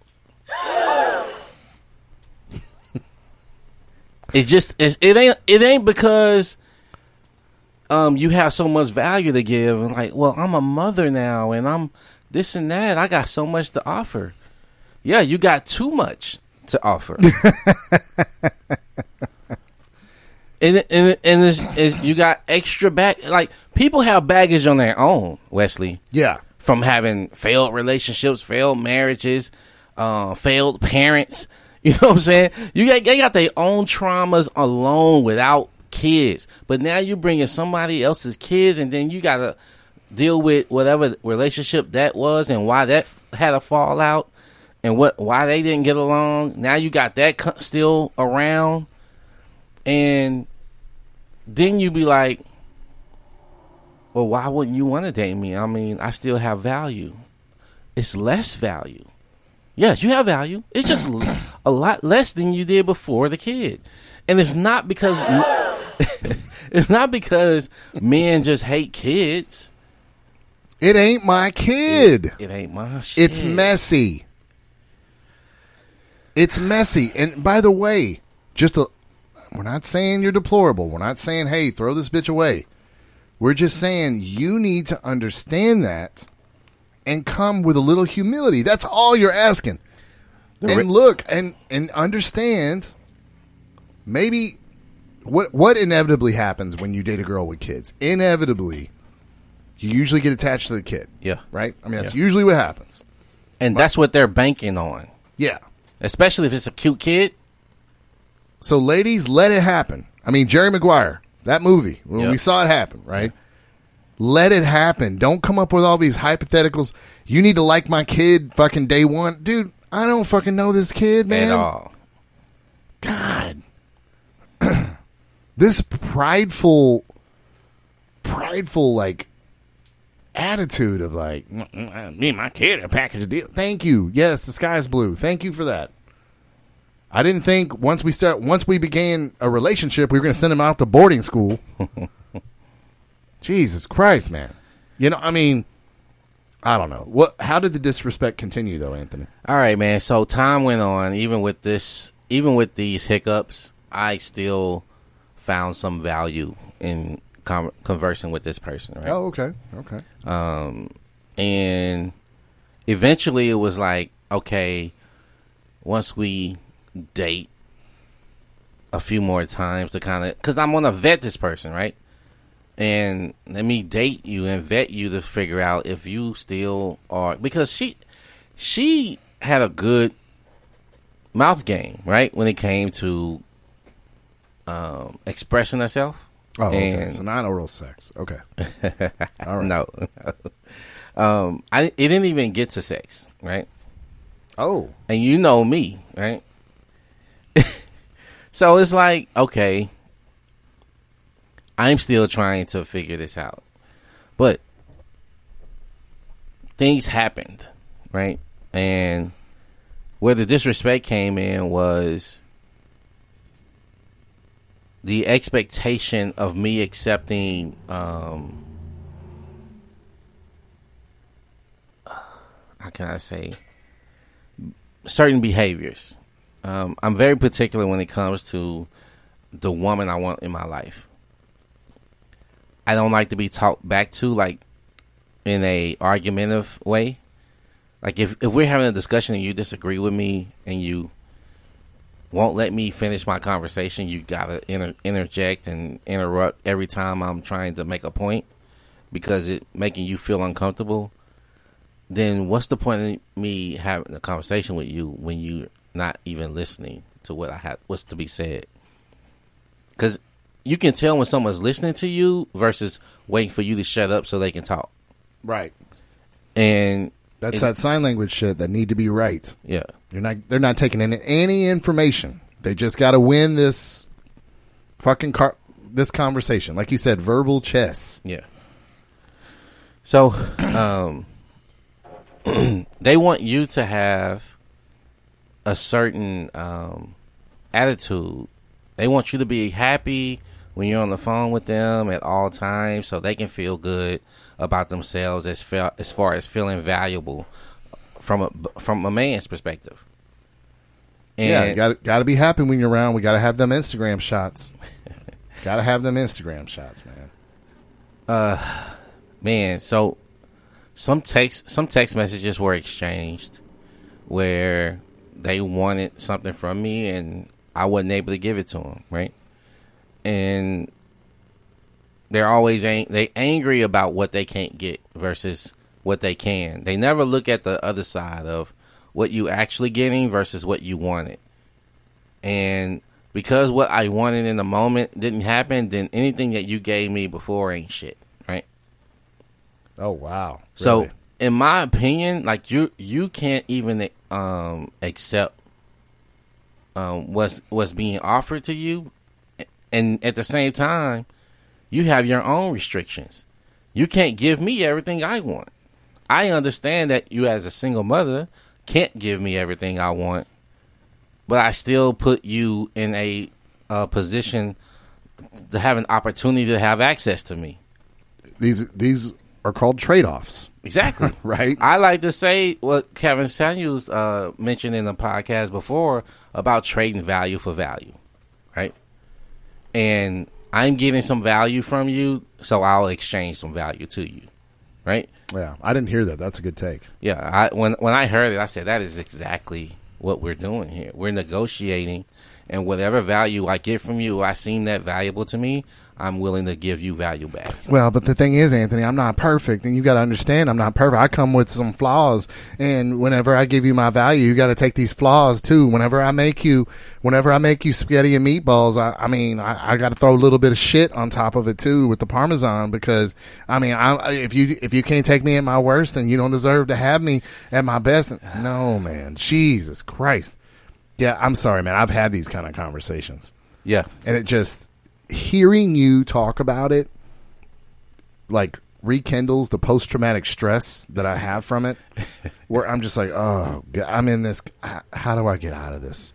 It's just, it's, it ain't, it ain't because um, you have so much value to give. And like, well, I'm a mother now and I'm this and that. I got so much to offer. Yeah, you got too much to offer. And and, and it's, it's, you got extra baggage. Like, people have baggage on their own, Wesley. Yeah. From having failed relationships, failed marriages, uh, failed parents. You know what I'm saying? You got, they got their own traumas alone without kids. But now you're bringing somebody else's kids, and then you got to deal with whatever relationship that was and why that had a fallout and what why they didn't get along. Now you got that still around. And then you be like, well, why wouldn't you want to date me? I mean, I still have value. It's less value. Yes, you have value. It's just a lot less than you did before the kid. And it's not because it's not because men just hate kids. It ain't my kid. It, it ain't my shit. It's messy. It's messy. And by the way, just a we're not saying you're deplorable. We're not saying, hey, throw this bitch away. We're just saying you need to understand that and come with a little humility. That's all you're asking. And look and, and understand maybe what what inevitably happens when you date a girl with kids. Inevitably, you usually get attached to the kid. Yeah. Right? I mean, that's yeah. usually what happens. And but, that's what they're banking on. Yeah. Especially if it's a cute kid. So, ladies, let it happen. I mean, Jerry Maguire, that movie, when yep. we saw it happen, right? Let it happen. Don't come up with all these hypotheticals. You need to like my kid fucking day one. Dude, I don't fucking know this kid, man. At all. God. This prideful, prideful, like, attitude of, like, me and my kid are a package deal. Thank you. Yes, the sky's blue. Thank you for that. I didn't think once we start once we began a relationship, we were going to send him out to boarding school. Jesus Christ, man! You know, I mean, I don't know what. How did the disrespect continue, though, Anthony? All right, man. So time went on. Even with this, even with these hiccups, I still found some value in con- conversing with this person. Right? Oh, okay, okay. Um, and eventually, it was like, okay, once we date a few more times to kind of, because I'm going to vet this person, right? And let me date you and vet you to figure out if you still are, because she she had a good mouth game, right? When it came to um, expressing herself. Oh, and, okay. So non-oral sex. Okay. All right. No. no. Um, I it didn't even get to sex, right? Oh. And you know me, right? So it's like, okay, I'm still trying to figure this out. But things happened, right? And Where the disrespect came in was the expectation of me accepting, um, how can I say, certain behaviors. Um, I'm very particular when it comes to the woman I want in my life. I don't like to be talked back to, like, in a argumentative way. Like, if, if we're having a discussion and you disagree with me and you won't let me finish my conversation, you gotta inter- interject and interrupt every time I'm trying to make a point because it's making you feel uncomfortable, then what's the point of me having a conversation with you when you're not even listening to what I have, what's to be said? Because you can tell when someone's listening to you versus waiting for you to shut up so they can talk. Right. And... That's that sign language shit that need to be right. Yeah. You're not, they're not taking in any information. They just got to win this fucking car, this conversation. Like you said, verbal chess. Yeah. So, um, they want you to have a certain um, attitude. They want you to be happy when you're on the phone with them at all times so they can feel good about themselves as far, as far as feeling valuable from a, from a man's perspective. And yeah, you gotta, gotta be happy when you're around. We gotta have them Instagram shots. Gotta have them Instagram shots, man. Uh, man, so some text, some text messages were exchanged where they wanted something from me and I wasn't able to give it to them, right? And they're always ang- they angry about what they can't get versus what they can. They never look at the other side of what you actually getting versus what you wanted. And because what I wanted in the moment didn't happen, then anything that you gave me before ain't shit, right? Oh, wow. Really? So, in my opinion, like you, you can't even um, accept um, what's what's being offered to you. And at the same time, you have your own restrictions. You can't give me everything I want. I understand that you as a single mother can't give me everything I want, but I still put you in a, a position to have an opportunity to have access to me. These these are called trade-offs. Exactly. Right? I like to say what Kevin Samuels uh, mentioned in the podcast before about trading value for value, right? And I'm getting some value from you, so I'll exchange some value to you, right? Yeah, I didn't hear that. That's a good take. Yeah, I, when when I heard it, I said, that is exactly what we're doing here. We're negotiating, and whatever value I get from you, I seem that valuable to me, I'm willing to give you value back. Well, but the thing is, Anthony, I'm not perfect, and you got to understand I'm not perfect. I come with some flaws, and whenever I give you my value, you got to take these flaws too. Whenever I make you, whenever I make you spaghetti and meatballs, I, I mean, I, I got to throw a little bit of shit on top of it too with the Parmesan because, I mean, I, if you if you can't take me at my worst, then you don't deserve to have me at my best. No, man, Jesus Christ. Yeah, I'm sorry, man. I've had these kind of conversations. Yeah, and it just. Hearing you talk about it, like, rekindles the post-traumatic stress that I have from it, where I'm just like, oh, God, I'm in this. How do I get out of this?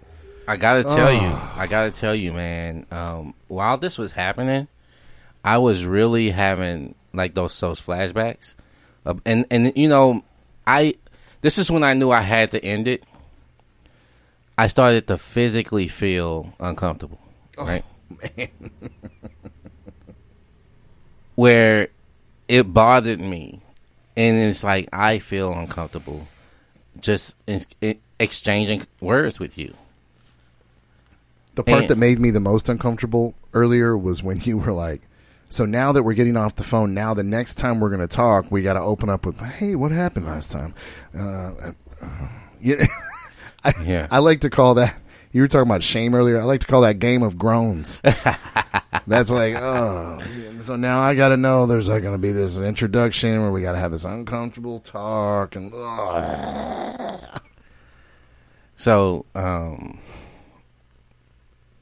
I got to tell oh. you. I got to tell you, man. Um, while this was happening, I was really having, like, those, those flashbacks. Uh, and, and, you know, I this is when I knew I had to end it. I started to physically feel uncomfortable, oh. right? Man. Where it bothered me, and it's like I feel uncomfortable just in, in exchanging words with you. The part and, that made me the most uncomfortable earlier was when you were like, so now that we're getting off the phone, now the next time we're going to talk, we got to open up with, hey, what happened last time? Uh, uh, yeah. I, yeah. I like to call that. You were talking about shame earlier. I like to call that game of groans. That's like, oh. So now I got to know there's like going to be this introduction where we got to have this uncomfortable talk. and oh. So um,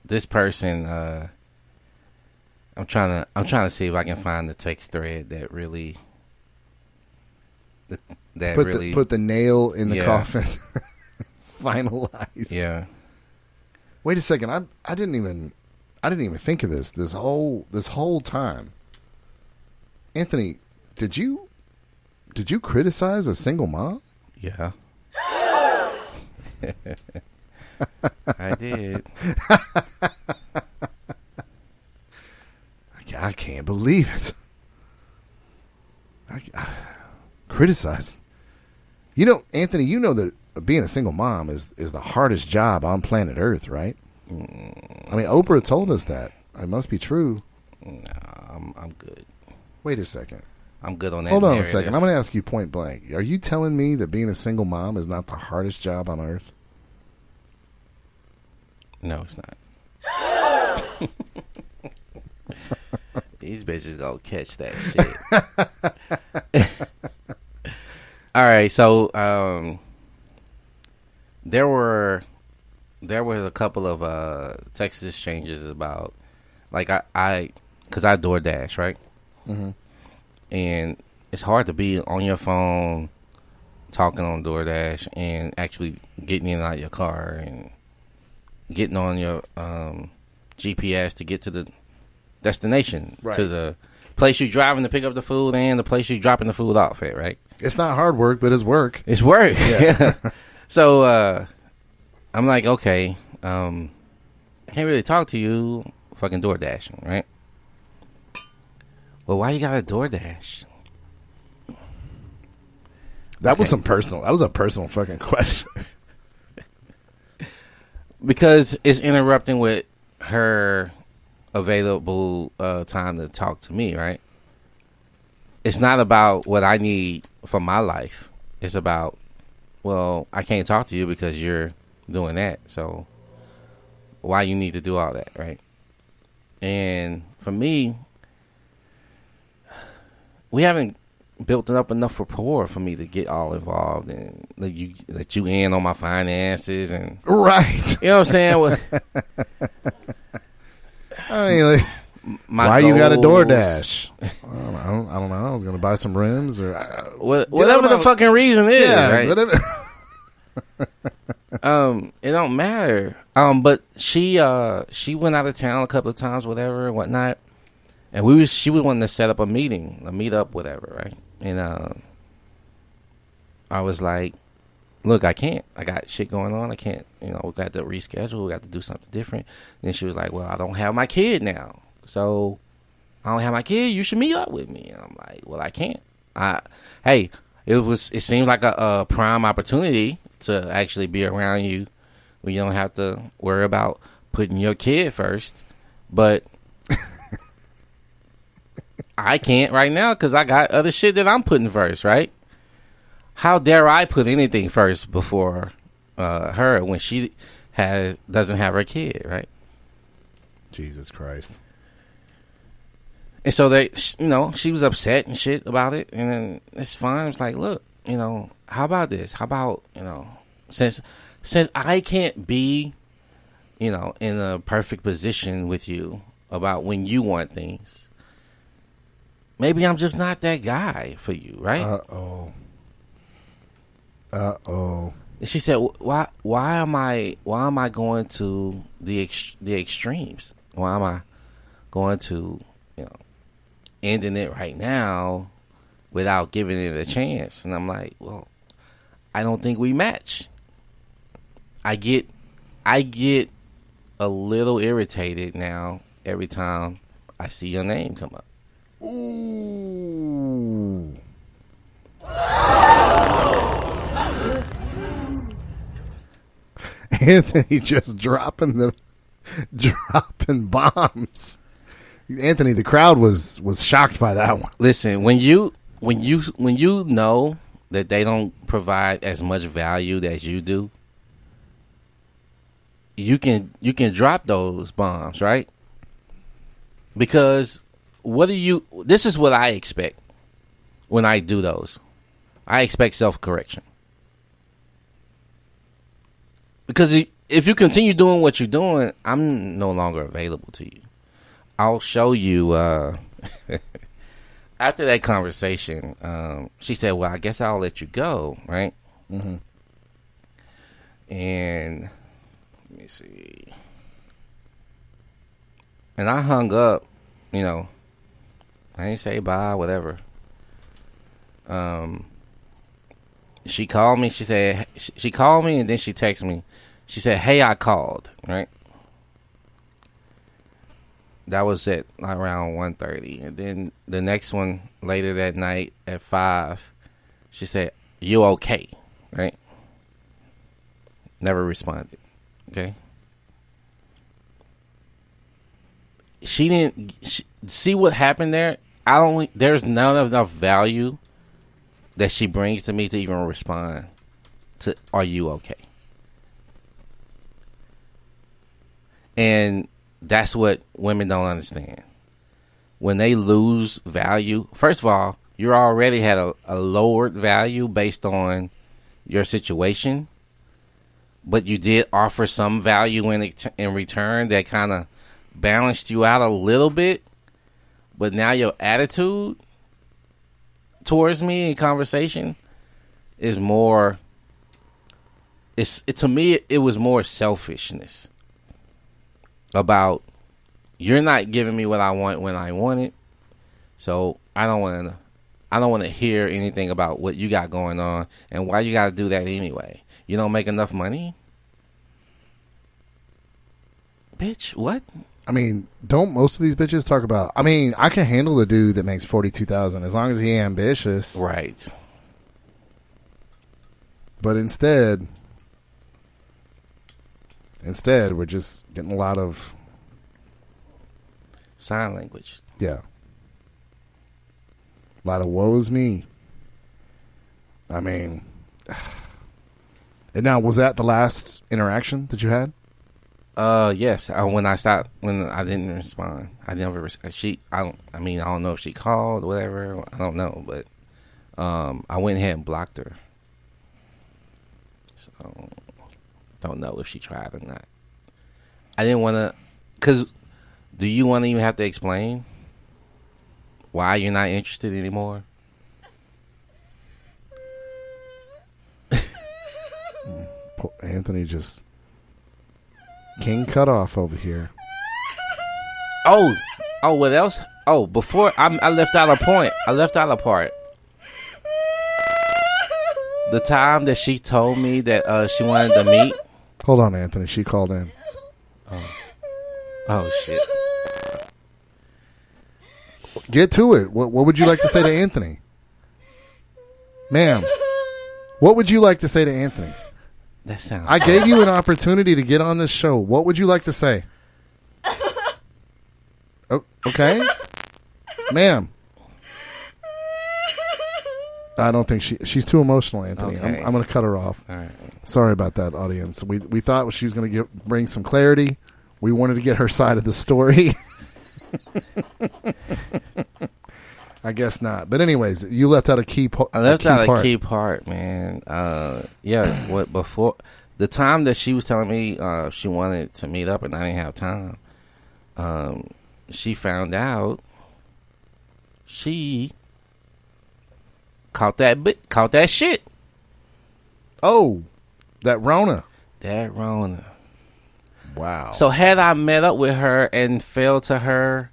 this person, uh, I'm trying to I'm trying to see if I can find the text thread that really, that, that put really. The, put the nail in the yeah. coffin. finalized. Yeah. Wait a second. I I didn't even I didn't even think of this this whole this whole time. Anthony, did you did you criticize a single mom? Yeah. I did. I can't believe it. I, I, criticize. You know, Anthony, you know that being a single mom is, is the hardest job on planet Earth, right? Mm. I mean, Oprah told us that. It must be true. Nah, I'm, I'm good. Wait a second. I'm good on that. Hold on narrative. a second. I'm going to ask you point blank. Are you telling me that being a single mom is not the hardest job on Earth? No, it's not. These bitches don't catch that shit. All right, so um, there were there were a couple of uh, text exchanges about, like, I, I cause I DoorDash, right? Mm-hmm. And it's hard to be on your phone talking on DoorDash and actually getting in and out of your car and getting on your um, G P S to get to the destination, right, to the place you're driving to pick up the food and the place you're dropping the food off at, right? It's not hard work, but it's work. It's work. Yeah. So uh, I'm like, okay, um, can't really talk to you fucking DoorDashing, right? Well, why you got a DoorDash? That okay. was some personal. That was a personal fucking question. Because it's interrupting with her available uh, time to talk to me, right? It's not about what I need for my life. It's about, well, I can't talk to you because you're doing that. So why you need to do all that, right? And for me, we haven't built up enough rapport for me to get all involved and let you let you in on my finances and right. You know what I'm saying? Well, I mean, like, my why goals. You got a DoorDash? I, don't know, I, don't, I don't know. I was gonna buy some rims or uh, what, whatever the fucking reason is. Yeah, right? Whatever. um, it don't matter. Um, but she uh she went out of town a couple of times, whatever, and whatnot. And we was she was wanting to set up a meeting, a meetup, whatever, right? And uh, I was like, look, I can't. I got shit going on. I can't. You know, we got to reschedule. We got to do something different. And then she was like, well, I don't have my kid now. So I don't have my kid. You should meet up with me. And I'm like, well, I can't. I hey, it was. It seemed like a, a prime opportunity to actually be around you when you don't have to worry about putting your kid first. But I can't right now because I got other shit that I'm putting first, right? How dare I put anything first before uh, her when she has doesn't have her kid, right? Jesus Christ. And so they, you know, she was upset and shit about it, and then it's fine. It's like, look, you know, how about this? How about, you know, since since I can't be, you know, in a perfect position with you about when you want things. Maybe I'm just not that guy for you, right? Uh-oh. Uh-oh. And she said, "Why why am I why am I going to the ex- the extremes? Why am I going to, you know, ending it right now without giving it a chance?" And I'm like, "Well, I don't think we match." I get I get a little irritated now every time I see your name come up. Ooh. Anthony just dropping the dropping bombs. Anthony, the crowd was, was shocked by that one. Listen, when you when you when you know that they don't provide as much value as you do, you can you can drop those bombs, right? Because What do you, this is what I expect when I do those. I expect self-correction. Because if you continue doing what you're doing, I'm no longer available to you. I'll show you, uh, after that conversation, um, she said, well, I guess I'll let you go, right? Mm-hmm. And let me see. And I hung up, you know. I ain't say bye, whatever. Um, she called me. She said she called me, and then she texted me. She said, "Hey, I called." Right. That was at around one thirty. And then the next one later that night at five, she said, "You okay?" Right? Never responded. Okay? She didn't she, see what happened there. I don't there's not enough value that she brings to me to even respond to, "Are you okay?" And that's what women don't understand. When they lose value, first of all, you already had a, a lowered value based on your situation, but you did offer some value in in return that kind of balanced you out a little bit. But now your attitude towards me in conversation is more. It's it, to me, it was more selfishness. About, you're not giving me what I want when I want it, so I don't want to. I don't want to hear anything about what you got going on and why you got to do that anyway. You don't make enough money, bitch. What? I mean, don't most of these bitches talk about? I mean, I can handle the dude that makes forty-two thousand as long as he ambitious, right? But instead. Instead, we're just getting a lot of sign language. Yeah. A lot of woe is me. I mean. And now, was that the last interaction that you had? Uh, yes. I, when I stopped, when I didn't respond, I never. She, I don't. I mean, I don't know if she called or whatever. I don't know, but um, I went ahead and blocked her. So. Don't know if she tried or not. I didn't want to, because do you want to even have to explain why you're not interested anymore? Anthony just king cut off over here. Oh, oh, what else? Oh, before I, I left out a point. I left out a part. The time that she told me that uh, she wanted to meet. Hold on, Anthony. She called in. Oh. Oh, shit. Get to it. What, what would you like to say to Anthony? Ma'am, what would you like to say to Anthony? That sounds I gave you an opportunity to get on this show. What would you like to say? Oh, okay. Ma'am. I don't think she... She's too emotional, Anthony. Okay. I'm, I'm going to cut her off. All right. Sorry about that, audience. We we thought she was going to bring some clarity. We wanted to get her side of the story. I guess not. But anyways, you left out a key part. I left a out part. a key part, man. Uh, yeah, what before... The time that she was telling me uh, she wanted to meet up and I didn't have time, um, she found out she... Caught that bit, caught that shit. Oh, that Rona. That Rona. Wow. So had I met up with her and fell to her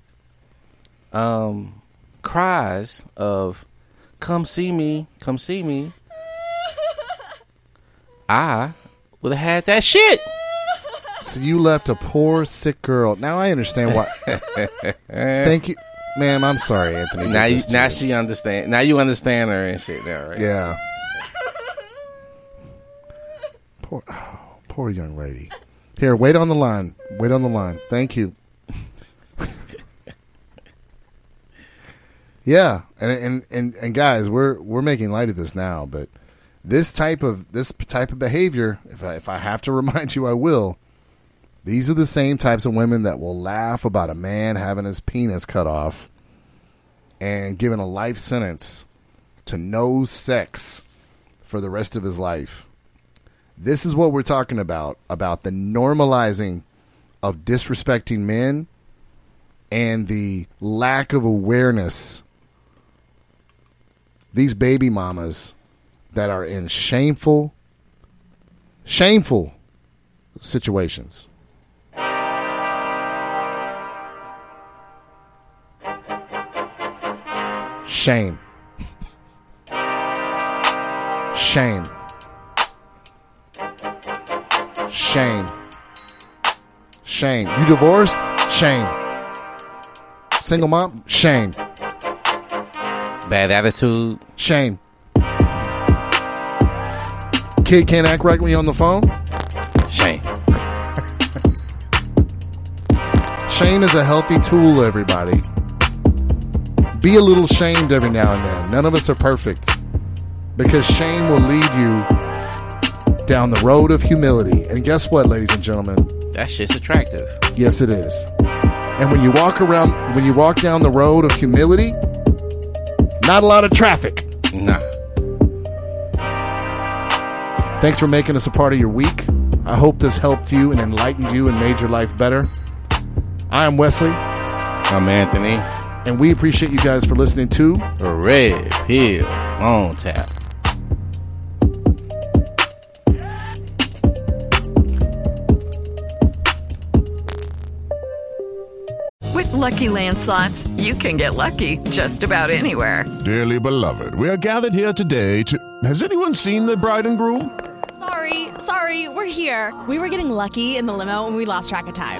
um, cries of, "Come see me, come see me," I would have had that shit. So you left a poor, sick girl. Now I understand why. Thank you. Ma'am, I'm sorry, Anthony. Now, you, now she understand. Now you understand her and shit now, right? Yeah. Poor, oh, poor young lady. Here, wait on the line. Wait on the line. Thank you. Yeah, and, and and and guys, we're we're making light of this now, but this type of this type of behavior, if I, if I have to remind you, I will. These are the same types of women that will laugh about a man having his penis cut off and given a life sentence to no sex for the rest of his life. This is what we're talking about, about the normalizing of disrespecting men and the lack of awareness. These baby mamas that are in shameful, shameful situations. Shame. Shame. Shame. Shame. You divorced? Shame. Single mom? Shame. Bad attitude? Shame. Kid can't act right when you're on the phone? Shame. Shame is a healthy tool, everybody. Be a little shamed every now and then. None of us are perfect. Because shame will lead you down the road of humility. And guess what, ladies and gentlemen? That shit's attractive. Yes, it is. And when you walk around, when you walk down the road of humility, not a lot of traffic. Nah. Thanks for making us a part of your week. I hope this helped you and enlightened you and made your life better. I am Wesley. I'm Anthony. And we appreciate you guys for listening to The Red Pill Phone Tap. With Lucky Land Slots, you can get lucky just about anywhere. Dearly beloved, we are gathered here today to... Has anyone seen the bride and groom? Sorry, sorry, we're here. We were getting lucky in the limo and we lost track of time.